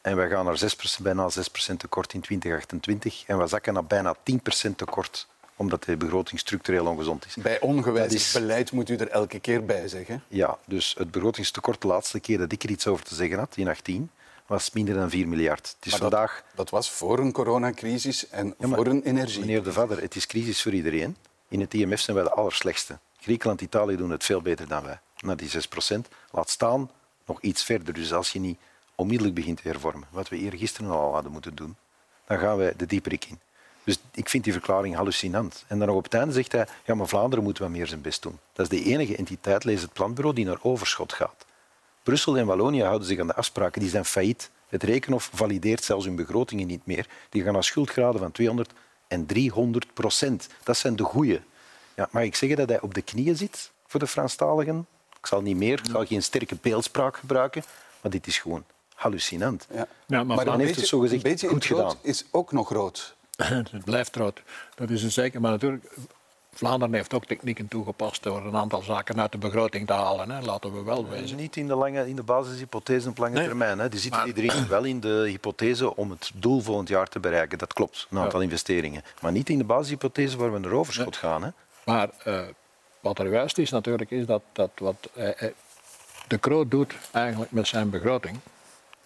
En wij gaan naar zes procent, bijna zes procent tekort in twintig achtentwintig en we zakken naar bijna tien procent tekort, omdat de begroting structureel ongezond is. Bij ongewijzigd is... beleid moet u er elke keer bij zeggen. Ja, dus het begrotingstekort, de laatste keer dat ik er iets over te zeggen had, in achttien, was minder dan vier miljard. Het is dat, vandaag... dat was voor een coronacrisis en ja, maar, voor een energie. Meneer De Vader, het is crisis voor iedereen. In het I M F zijn wij de allerslechtste. Griekenland en Italië doen het veel beter dan wij. Na die zes procent laat staan nog iets verder. Dus als je niet onmiddellijk begint te hervormen, wat we hier gisteren al hadden moeten doen, dan gaan wij de dieperik in. Dus ik vind die verklaring hallucinant. En dan nog op het einde zegt hij, ja, maar Vlaanderen moet wat meer zijn best doen. Dat is de enige entiteit, lees het planbureau, die naar overschot gaat. Brussel en Wallonië houden zich aan de afspraken, die zijn failliet. Het Rekenhof valideert zelfs hun begrotingen niet meer. Die gaan naar schuldgraden van tweehonderd en driehonderd procent. Dat zijn de goeie. Ja, mag ik zeggen dat hij op de knieën zit voor de Franstaligen? Ik zal niet meer, ik zal geen sterke beeldspraak gebruiken, maar dit is gewoon hallucinant. Ja. Ja, maar dan heeft het zo gezegd goed gedaan. Een beetje in rood is ook nog rood. Het blijft rood. Dat is een zeker. Maar natuurlijk, Vlaanderen heeft ook technieken toegepast door een aantal zaken uit de begroting te halen. Hè. Laten we wel wezen. Niet in de, lange, in de basishypothese op lange nee. termijn. Hè. Die zitten maar... iedereen wel in de hypothese om het doel volgend jaar te bereiken. Dat klopt, een aantal ja. investeringen. Maar niet in de basishypothese waar we naar overschot nee. gaan. Hè. Maar uh, wat er juist is natuurlijk, is dat, dat wat uh, de Croo doet eigenlijk met zijn begroting,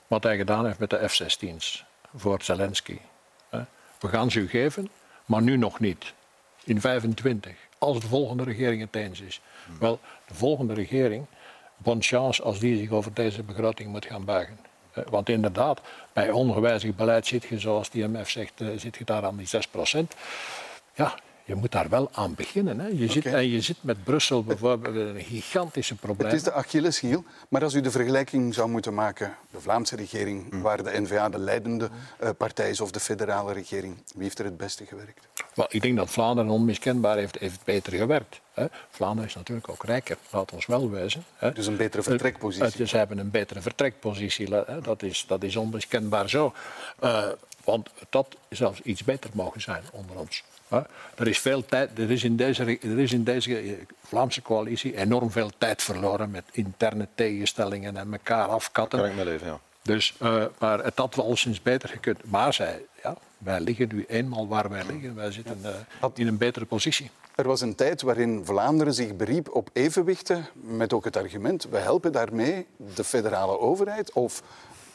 wat hij gedaan heeft met de F zestien's voor Zelensky. We gaan ze u geven, maar nu nog niet. In vijfentwintig, als de volgende regering het eens is. Hmm. Wel, de volgende regering, bonne chance als die zich over deze begroting moet gaan buigen. Want inderdaad, bij ongewijzigd beleid zit je, zoals de I M F zegt, zit je daar aan die zes procent. Ja, je moet daar wel aan beginnen. Hè. Je, okay. zit, en je zit met Brussel bijvoorbeeld een gigantische probleem. Het is de Achilleshiel, maar als u de vergelijking zou moeten maken, de Vlaamse regering, mm. waar de N V A de leidende uh, partij is, of de federale regering, wie heeft er het beste gewerkt? Well, ik denk dat Vlaanderen onmiskenbaar heeft, heeft beter gewerkt. Hè. Vlaanderen is natuurlijk ook rijker, laat ons wel wezen. Hè. Dus een betere vertrekpositie. Uh, uh, dus ze hebben een betere vertrekpositie, hè. Dat is, dat is onmiskenbaar zo. Uh, want dat zelfs iets beter mogen zijn onder ons. Er is, veel tijd, er, is in deze, er is in deze Vlaamse coalitie enorm veel tijd verloren met interne tegenstellingen en elkaar afkatten. Dat kan ik me leven, ja. Dus, uh, maar het had wel sinds beter gekund. Maar zij, ja, wij liggen nu eenmaal waar wij liggen. Wij zitten uh, in een betere positie. Er was een tijd waarin Vlaanderen zich beriep op evenwichten, met ook het argument, we helpen daarmee de federale overheid of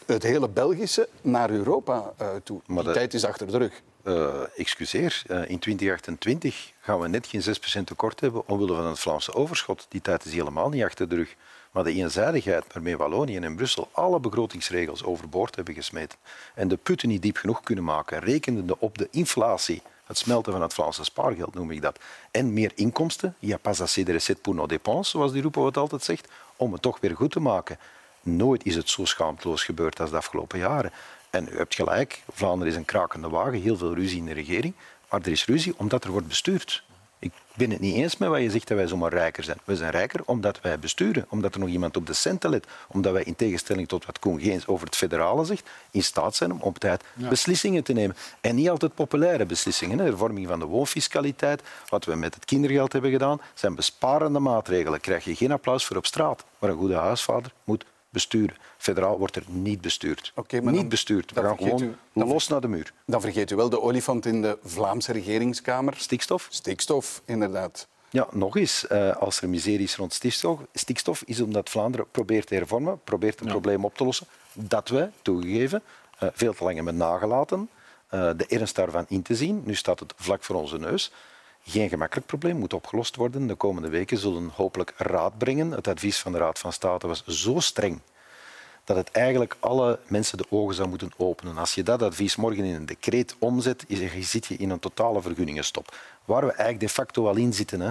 het hele Belgische naar Europa uh, toe. Die maar de... tijd is achter de rug. Uh, excuseer, uh, in twintig achtentwintig gaan we net geen zes procent tekort hebben omwille van het Vlaamse overschot. Die tijd is helemaal niet achter de rug. Maar de eenzijdigheid waarmee Wallonië en Brussel alle begrotingsregels overboord hebben gesmeten en de putten niet diep genoeg kunnen maken, rekenende op de inflatie, het smelten van het Vlaamse spaargeld noem ik dat, en meer inkomsten, il n'y a pas assez de recettes pour nos dépenses, zoals die Roepo het altijd zegt, om het toch weer goed te maken. Nooit is het zo schaamteloos gebeurd als de afgelopen jaren. En u hebt gelijk, Vlaanderen is een krakende wagen, heel veel ruzie in de regering. Maar er is ruzie omdat er wordt bestuurd. Ik ben het niet eens met wat je zegt dat wij zomaar rijker zijn. We zijn rijker omdat wij besturen, omdat er nog iemand op de centen let, omdat wij in tegenstelling tot wat Koen Geens over het federale zegt, in staat zijn om op tijd ja. beslissingen te nemen. En niet altijd populaire beslissingen. De hervorming van de woonfiscaliteit, wat we met het kindergeld hebben gedaan, zijn besparende maatregelen. Daar krijg je geen applaus voor op straat. Maar een goede huisvader moet besturen. Federaal wordt er niet bestuurd. Okay, maar dan, niet bestuurd. We gaan gewoon u, los vergeet, naar de muur. Dan vergeet u wel de olifant in de Vlaamse regeringskamer. Stikstof. Stikstof, inderdaad. Ja, nog eens. Als er miserie is rond stikstof, stikstof is omdat Vlaanderen probeert te hervormen, probeert een ja. probleem op te lossen. Dat wij, toegegeven, veel te lang hebben nagelaten. De ernst daarvan in te zien. Nu staat het vlak voor onze neus. Geen gemakkelijk probleem, moet opgelost worden. De komende weken zullen hopelijk raad brengen. Het advies van de Raad van State was zo streng dat het eigenlijk alle mensen de ogen zou moeten openen. Als je dat advies morgen in een decreet omzet, zit je in een totale vergunningenstop. Waar we eigenlijk de facto al in zitten. Hè?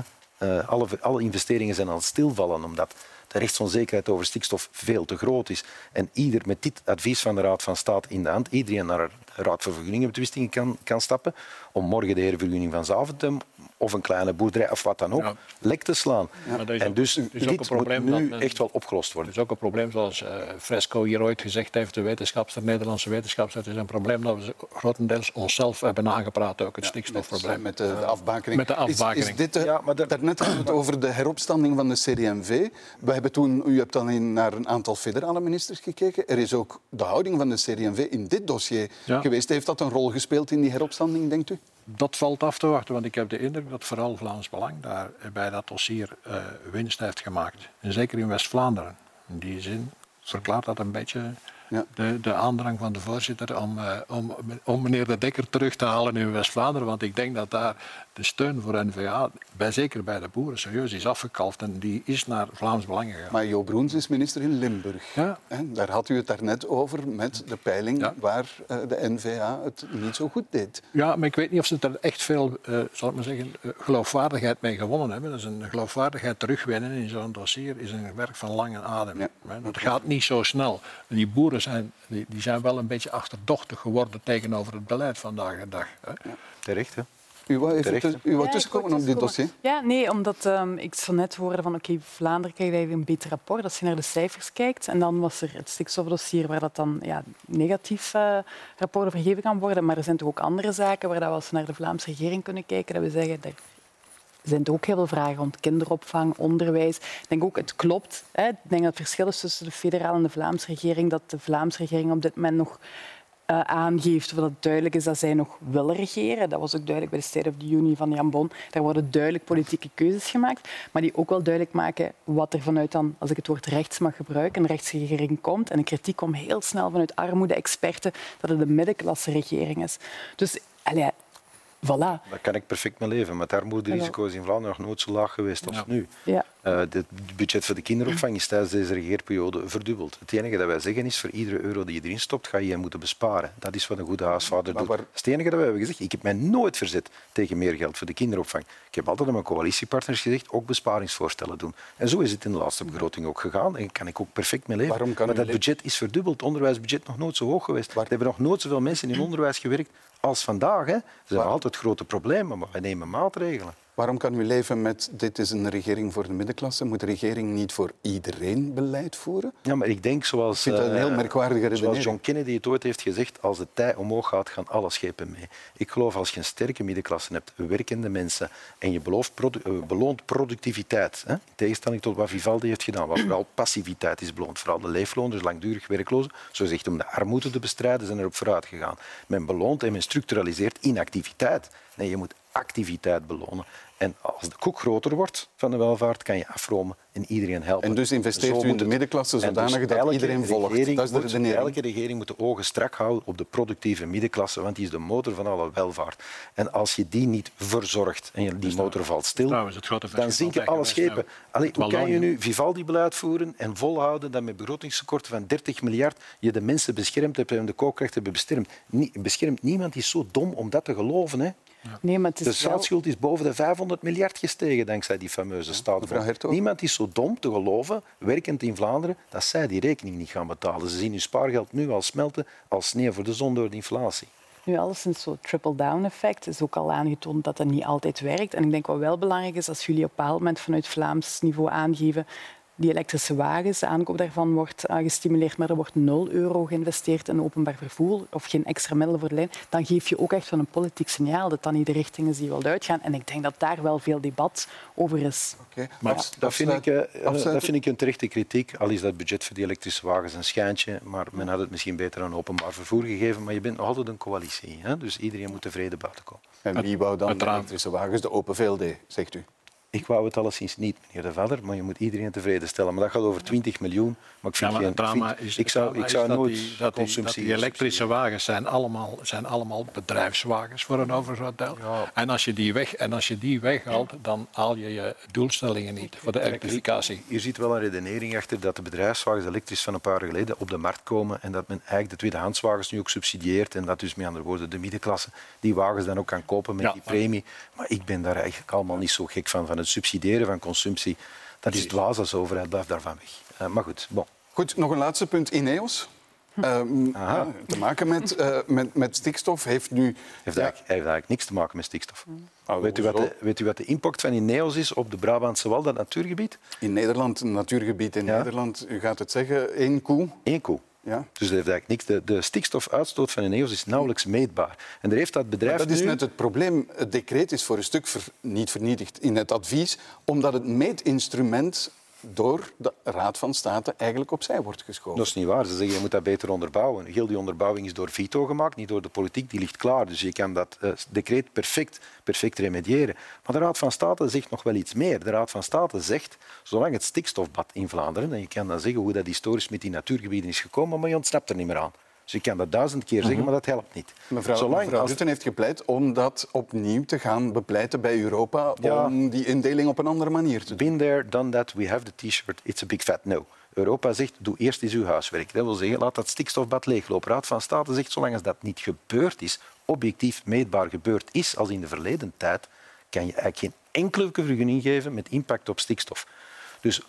Uh, alle, alle investeringen zijn aan het stilvallen, omdat de rechtsonzekerheid over stikstof veel te groot is. En ieder met dit advies van de Raad van State in de hand, iedereen naar de Raad voor Vergunningenbetwistingen kan, kan stappen, om morgen de hervergunning van Zaventem of een kleine boerderij of wat dan ook, ja. lek te slaan. Ja, ook, en dus dit probleem moet nu dat, echt wel opgelost worden. Het is ook een probleem, zoals uh, Fresco hier ooit gezegd heeft, de, wetenschapster, de Nederlandse wetenschapster, het is een probleem dat we grotendeels onszelf hebben aangepraat, ook het ja, stikstofprobleem. Met, met de, de afbakening. Met de afbakening. Is, is dit, uh, ja, maar de... Daarnet hadden we het over de heropstanding van de C D en V. We hebben toen, u hebt dan naar een aantal federale ministers gekeken. Er is ook de houding van de C D en V in dit dossier ja. geweest. Heeft dat een rol gespeeld in die heropstanding, denkt u? Dat valt af te wachten, want ik heb de indruk dat vooral Vlaams Belang daar bij dat dossier uh, winst heeft gemaakt. En zeker in West-Vlaanderen. In die zin verklaart dat een beetje ja. de, de aandrang van de voorzitter om, uh, om, om meneer De Dekker terug te halen in West-Vlaanderen. Want ik denk dat daar de steun voor N V A, bij, zeker bij de boeren, serieus is afgekalfd. En die is naar Vlaams Belang gegaan. Maar Jo Broens is minister in Limburg. Ja. En daar had u het daarnet over met de peiling ja. waar uh, de N V A het niet zo goed deed. Ja, maar ik weet niet of ze er echt veel uh, zal ik maar zeggen, geloofwaardigheid mee gewonnen hebben. Dus een geloofwaardigheid terugwinnen in zo'n dossier is een werk van lange adem. Ja. Dat gaat niet zo snel. Die boeren zijn, die, die zijn wel een beetje achterdochtig geworden tegenover het beleid vandaag de dag. Hè. Ja. Terecht, hè? U wou even ja, tussenkomen op dit dossier? Ja, nee, omdat um, ik zo net hoorde van oké, okay, Vlaanderen krijgt eigenlijk een beter rapport als je naar de cijfers kijkt. En dan was er het stikstofdossier waar dat dan ja, negatief uh, rapport over gegeven kan worden. Maar er zijn toch ook andere zaken waar dat we als we naar de Vlaamse regering kunnen kijken, dat we zeggen... dat er zijn ook heel veel vragen rond kinderopvang, onderwijs. Ik denk ook, het klopt. Hè. Ik denk dat het verschil is tussen de federale en de Vlaamse regering, dat de Vlaamse regering op dit moment nog uh, aangeeft of dat het duidelijk is dat zij nog willen regeren. Dat was ook duidelijk bij de State of the Union van Jan Bon. Daar worden duidelijk politieke keuzes gemaakt, maar die ook wel duidelijk maken wat er vanuit dan, als ik het woord rechts mag gebruiken, een rechtsregering komt. En de kritiek komt heel snel vanuit armoede-experten dat het een middenklasse-regering is. Dus, allee, voilà. Daar kan ik perfect mee leven. Maar het armoederisico is in Vlaanderen nog nooit zo laag geweest als ja. nu. Ja. Uh, het budget voor de kinderopvang is tijdens deze regeerperiode verdubbeld. Het enige dat wij zeggen is, voor iedere euro die je erin stopt, ga je moeten besparen. Dat is wat een goede huisvader doet. Maar waar... Het enige dat wij hebben gezegd, ik heb mij nooit verzet tegen meer geld voor de kinderopvang. Ik heb altijd aan mijn coalitiepartners gezegd, ook besparingsvoorstellen doen. En zo is het in de laatste begroting ook gegaan. En daar kan ik ook perfect mee leven. Maar dat leven? budget is verdubbeld. Het onderwijsbudget nog nooit zo hoog geweest. Waar... Er hebben nog nooit zoveel mensen in onderwijs gewerkt als vandaag. Hè. Er zijn Waar... altijd grote problemen, maar wij nemen maatregelen. Waarom kan u leven met dit is een regering voor de middenklasse? Moet de regering niet voor iedereen beleid voeren? Ja, maar ik denk zoals, ik vind dat een heel merkwaardige redenering. Zoals John Kennedy het ooit heeft gezegd, als de tij omhoog gaat, gaan alle schepen mee. Ik geloof als je een sterke middenklasse hebt, werkende mensen, en je produ- beloont productiviteit, hè? In tegenstelling tot wat Vivaldi heeft gedaan, wat vooral passiviteit is beloond, vooral de leefloners, langdurig werklozen, zo zegt om de armoede te bestrijden, zijn erop vooruit gegaan. Men beloont en men structuraliseert inactiviteit. Nee, je moet activiteit belonen. En als de koek groter wordt van de welvaart, kan je afromen en iedereen helpen. En dus investeert Zo u in de middenklasse zodanig dus dat iedereen volgt. Dat is de elke regering moet de ogen strak houden op de productieve middenklasse, want die is de motor van alle welvaart. En als je die niet verzorgt en die dus motor valt stil, nou, dan zinken alle schepen. Allee, hoe kan je nu Vivaldi-beleid voeren en volhouden dat met begrotingstekorten van dertig miljard je de mensen beschermd hebt en de koopkracht hebben beschermd? Beschermd. Niemand is zo dom om dat te geloven, hè? Ja. Nee, maar het is de staatsschuld is boven de vijfhonderd miljard gestegen dankzij die fameuze ja, staatsschuld. Niemand is zo dom te geloven, werkend in Vlaanderen, dat zij die rekening niet gaan betalen. Ze zien hun spaargeld nu al smelten als sneeuw voor de zon door de inflatie. Nu, alleszins zo'n triple-down-effect is ook al aangetoond dat dat niet altijd werkt. En ik denk wat wel belangrijk is, als jullie op een bepaald moment vanuit Vlaams niveau aangeven... Die elektrische wagens, de aankoop daarvan wordt gestimuleerd, maar er wordt nul euro geïnvesteerd in openbaar vervoer of geen extra middelen voor de lijn, dan geef je ook echt wel een politiek signaal dat dat niet de richting is die je wilt uitgaan. En ik denk dat daar wel veel debat over is. Okay. Maar ja. dat, vind ik, uh, dat vind ik een terechte kritiek, al is dat budget voor die elektrische wagens een schijntje, maar men had het misschien beter aan openbaar vervoer gegeven, maar je bent nog altijd een coalitie, hè? Dus iedereen moet tevreden buiten komen. En wie wou dan Uiteraard. de elektrische wagens? De Open V L D, zegt u? Ik wou het alleszins niet, meneer De Vader, maar je moet iedereen tevreden stellen. Maar dat gaat over twintig miljoen. Maar ik vind ja, maar het drama is, ik zou, ik zou is nooit dat, die, dat, die, dat die elektrische wagens zijn allemaal, zijn allemaal bedrijfswagens voor een overgroot deel. Ja. En als je die weg, en als je die weghaalt, dan haal je je doelstellingen niet voor de elektrificatie. Hier zit wel een redenering achter dat de bedrijfswagens elektrisch van een paar jaar geleden op de markt komen en dat men eigenlijk de tweedehandswagens nu ook subsidieert en dat dus met andere woorden de middenklasse die wagens dan ook kan kopen met ja, die premie. Maar ik ben daar eigenlijk allemaal niet zo gek van, van het subsidiëren van consumptie. Dat is dwaas als overheid, blijft daarvan weg. Uh, maar goed, bon. Goed, nog een laatste punt. Ineos. Uh, ja, te maken met, uh, met, met stikstof heeft nu... Heeft, ja. eigenlijk, heeft eigenlijk niks te maken met stikstof. Oh, weet, u wat de, weet u wat de impact van Ineos is op de Brabantse Wal, dat natuurgebied? In Nederland, een natuurgebied in ja. Nederland, u gaat het zeggen, één koe. Eén koe. Ja. Dus dat heeft eigenlijk niks. De, de stikstofuitstoot van Ineos is nauwelijks meetbaar. En daar heeft dat bedrijf maar dat is nu... net het probleem. Het decreet is voor een stuk ver, niet vernietigd in het advies, omdat het meetinstrument door de Raad van State eigenlijk opzij wordt geschoven. Dat is niet waar. Ze zeggen, je moet dat beter onderbouwen. Heel die onderbouwing is door Vito gemaakt, niet door de politiek. Die ligt klaar. Dus je kan dat uh, decreet perfect, perfect remediëren. Maar de Raad van State zegt nog wel iets meer. De Raad van State zegt, zolang het stikstofbad in Vlaanderen, en je kan dan zeggen hoe dat historisch met die natuurgebieden is gekomen, maar je ontsnapt er niet meer aan. Dus ik kan dat duizend keer zeggen, maar dat helpt niet. Mevrouw, Zolang mevrouw als... Rutten heeft gepleit om dat opnieuw te gaan bepleiten bij Europa, ja. om die indeling op een andere manier te doen. Been there, done that, we have the t-shirt, it's a big fat no. Europa zegt, doe eerst eens uw huiswerk. Dat wil zeggen, laat dat stikstofbad leeglopen. Raad van State zegt, zolang als dat niet gebeurd is, objectief meetbaar gebeurd is, als in de verleden tijd, kan je eigenlijk geen enkele vergunning geven met impact op stikstof. Dus...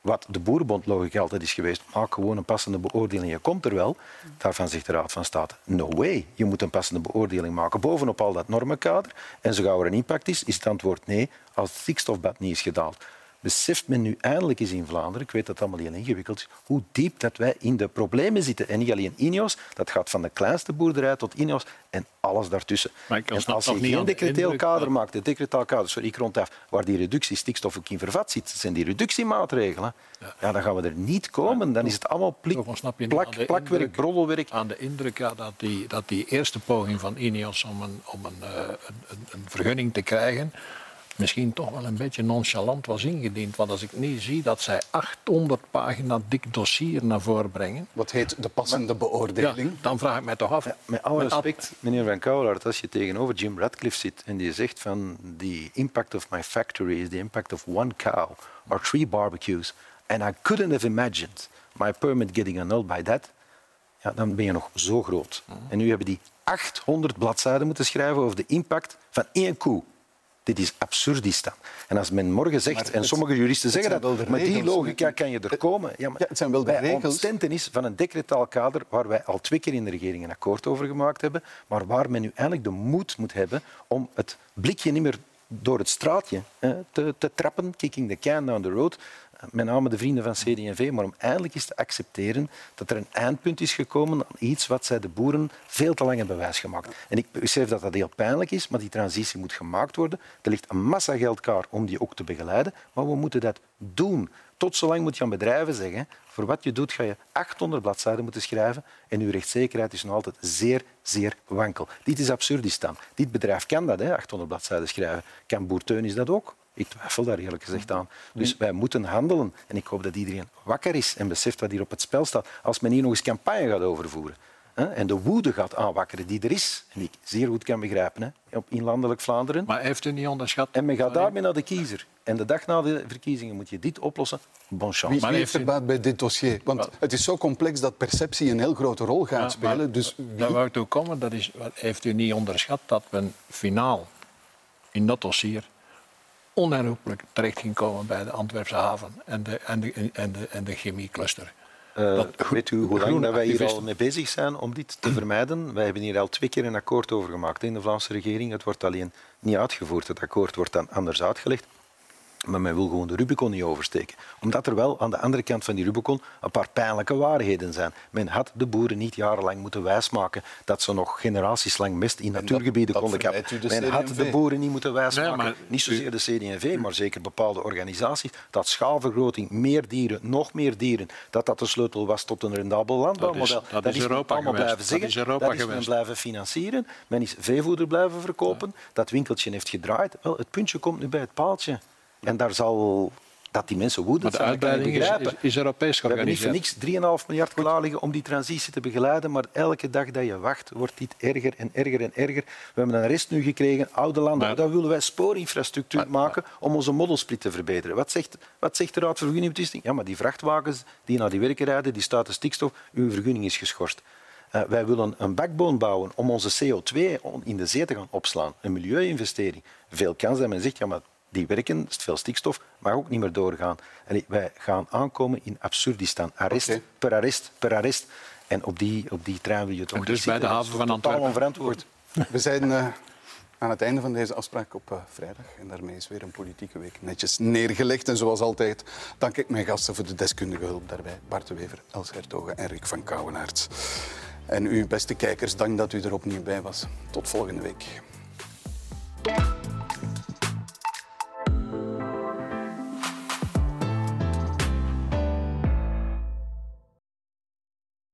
Wat de Boerenbond-logica altijd is geweest, maak gewoon een passende beoordeling. Je komt er wel. Daarvan zegt de Raad van State, no way. Je moet een passende beoordeling maken bovenop al dat normenkader. En zo gauw er een impact is, is het antwoord nee als het stikstofbad niet is gedaald. Beseft men nu eindelijk eens in Vlaanderen, ik weet dat het allemaal heel ingewikkeld is, hoe diep dat wij in de problemen zitten. En niet alleen Ineos, dat gaat van de kleinste boerderij tot Ineos en alles daartussen. Maar en als je geen decretaal kader uh... maakt, de decretaal kader, sorry, ik rond af, waar die reductie stikstof ook in vervat zit, zijn die reductiemaatregelen, ja. Ja, dan gaan we er niet komen. Dan is het allemaal plik, plak, plakwerk, broddelwerk. Aan de indruk ja, dat, die, dat die eerste poging van Ineos om een, om een, uh, een, een vergunning te krijgen... misschien toch wel een beetje nonchalant was ingediend. Want als ik nu zie dat zij achthonderd pagina dik dossier naar voren brengen... Wat heet de passende beoordeling? Ja, dan vraag ik mij toch af... Ja, met alle met respect, ad... meneer Van Cauwelaert, als je tegenover Jim Ratcliffe zit en die zegt van... The impact of my factory is the impact of one cow or three barbecues. And I couldn't have imagined my permit getting annulled by that. Ja, dan ben je nog zo groot. Mm. En nu hebben die achthonderd bladzijden moeten schrijven over de impact van één koe. Dit is absurdistan. En als men morgen zegt, het, en sommige juristen zeggen dat, maar die logica kan je er komen. Ja, maar ja, het zijn wel de regels. Ontstentenis van een decretaal kader waar wij al twee keer in de regering een akkoord over gemaakt hebben, maar waar men nu eindelijk de moed moet hebben om het blikje niet meer door het straatje hè, te, te trappen, kicking the can down the road, met name de vrienden van C D en V, maar om eindelijk eens te accepteren dat er een eindpunt is gekomen aan iets wat zij de boeren veel te lang hebben wijsgemaakt. En ik besef dat dat heel pijnlijk is, maar die transitie moet gemaakt worden. Er ligt een massa geld klaar om die ook te begeleiden, maar we moeten dat doen. Tot zolang moet je aan bedrijven zeggen, voor wat je doet ga je achthonderd bladzijden moeten schrijven en uw rechtszekerheid is nog altijd zeer, zeer wankel. Dit is absurdistan. Dit bedrijf kan dat, hè, achthonderd bladzijden schrijven. Kan Boer Teunis dat ook? Ik twijfel daar eerlijk gezegd aan. Dus wij moeten handelen. En ik hoop dat iedereen wakker is en beseft wat hier op het spel staat. Als men hier nog eens campagne gaat overvoeren hè, en de woede gaat aanwakkeren die er is, en ik zeer goed kan begrijpen, hè, in landelijk Vlaanderen. Maar heeft u niet onderschat... En men gaat daarmee naar de kiezer. En de dag na de verkiezingen moet je dit oplossen. Bon chance. Wie, wie heeft er baat bij dit dossier? Want het is zo complex dat perceptie een heel grote rol gaat ja, spelen. Maar, dus wie... Daar wou ik toe komen. Dat is, heeft u niet onderschat dat men finaal in dat dossier... onherroepelijk terecht ging komen bij de Antwerpse haven en de, en de, en de, en de chemiecluster. Uh, dat groen, weet u hoe lang dat wij hier al mee bezig zijn om dit te vermijden? Wij hebben hier al twee keer een akkoord over gemaakt in de Vlaamse regering. Het wordt alleen niet uitgevoerd. Het akkoord wordt dan anders uitgelegd. Maar men wil gewoon de Rubicon niet oversteken. Omdat er wel aan de andere kant van die Rubicon een paar pijnlijke waarheden zijn. Men had de boeren niet jarenlang moeten wijsmaken dat ze nog generatieslang mest in natuurgebieden dat, dat konden kappen. Men had de boeren niet moeten wijsmaken, nee, maar... niet zozeer de C D en V, maar zeker bepaalde organisaties, dat schaalvergroting, meer dieren, nog meer dieren, dat dat de sleutel was tot een rendabel landbouwmodel. Dat is, dat is Europa allemaal geweest. Blijven zeggen, dat is, Europa dat is men blijven financieren, men is veevoeder blijven verkopen, ja. Dat winkeltje heeft gedraaid. Wel, het puntje komt nu bij het paaltje. En daar zal dat die mensen woedend zijn. Maar de uitbreiding is, is, is Europees georganiseerd. We hebben niet voor niks drieënhalf miljard klaar liggen om die transitie te begeleiden, maar elke dag dat je wacht, wordt dit erger en erger en erger. We hebben een rest nu gekregen, oude landen. Maar, daar willen wij spoorinfrastructuur maar, maken om onze modelsplit te verbeteren. Wat zegt, wat zegt de Raad voor Vergunning? Ja, maar die vrachtwagens die naar die werken rijden, die stuiten stikstof, uw vergunning is geschorst. Uh, wij willen een backbone bouwen om onze C O twee in de zee te gaan opslaan. Een milieuinvestering. Veel kans dat men zegt, ja, maar die werken, veel stikstof, mag ook niet meer doorgaan. En wij gaan aankomen in Absurdistan. Arrest, okay. per arrest, per arrest. En op die, op die trein wil je toch en dus bij de haven van Antwerpen. Onverantwoord. We zijn uh, aan het einde van deze afspraak op uh, vrijdag. En daarmee is weer een politieke week netjes neergelegd. En zoals altijd dank ik mijn gasten voor de deskundige hulp daarbij. Bart de Wever, Els Hertogen en Rik Van Cauwelaert. En u, beste kijkers, dank dat u er opnieuw bij was. Tot volgende week.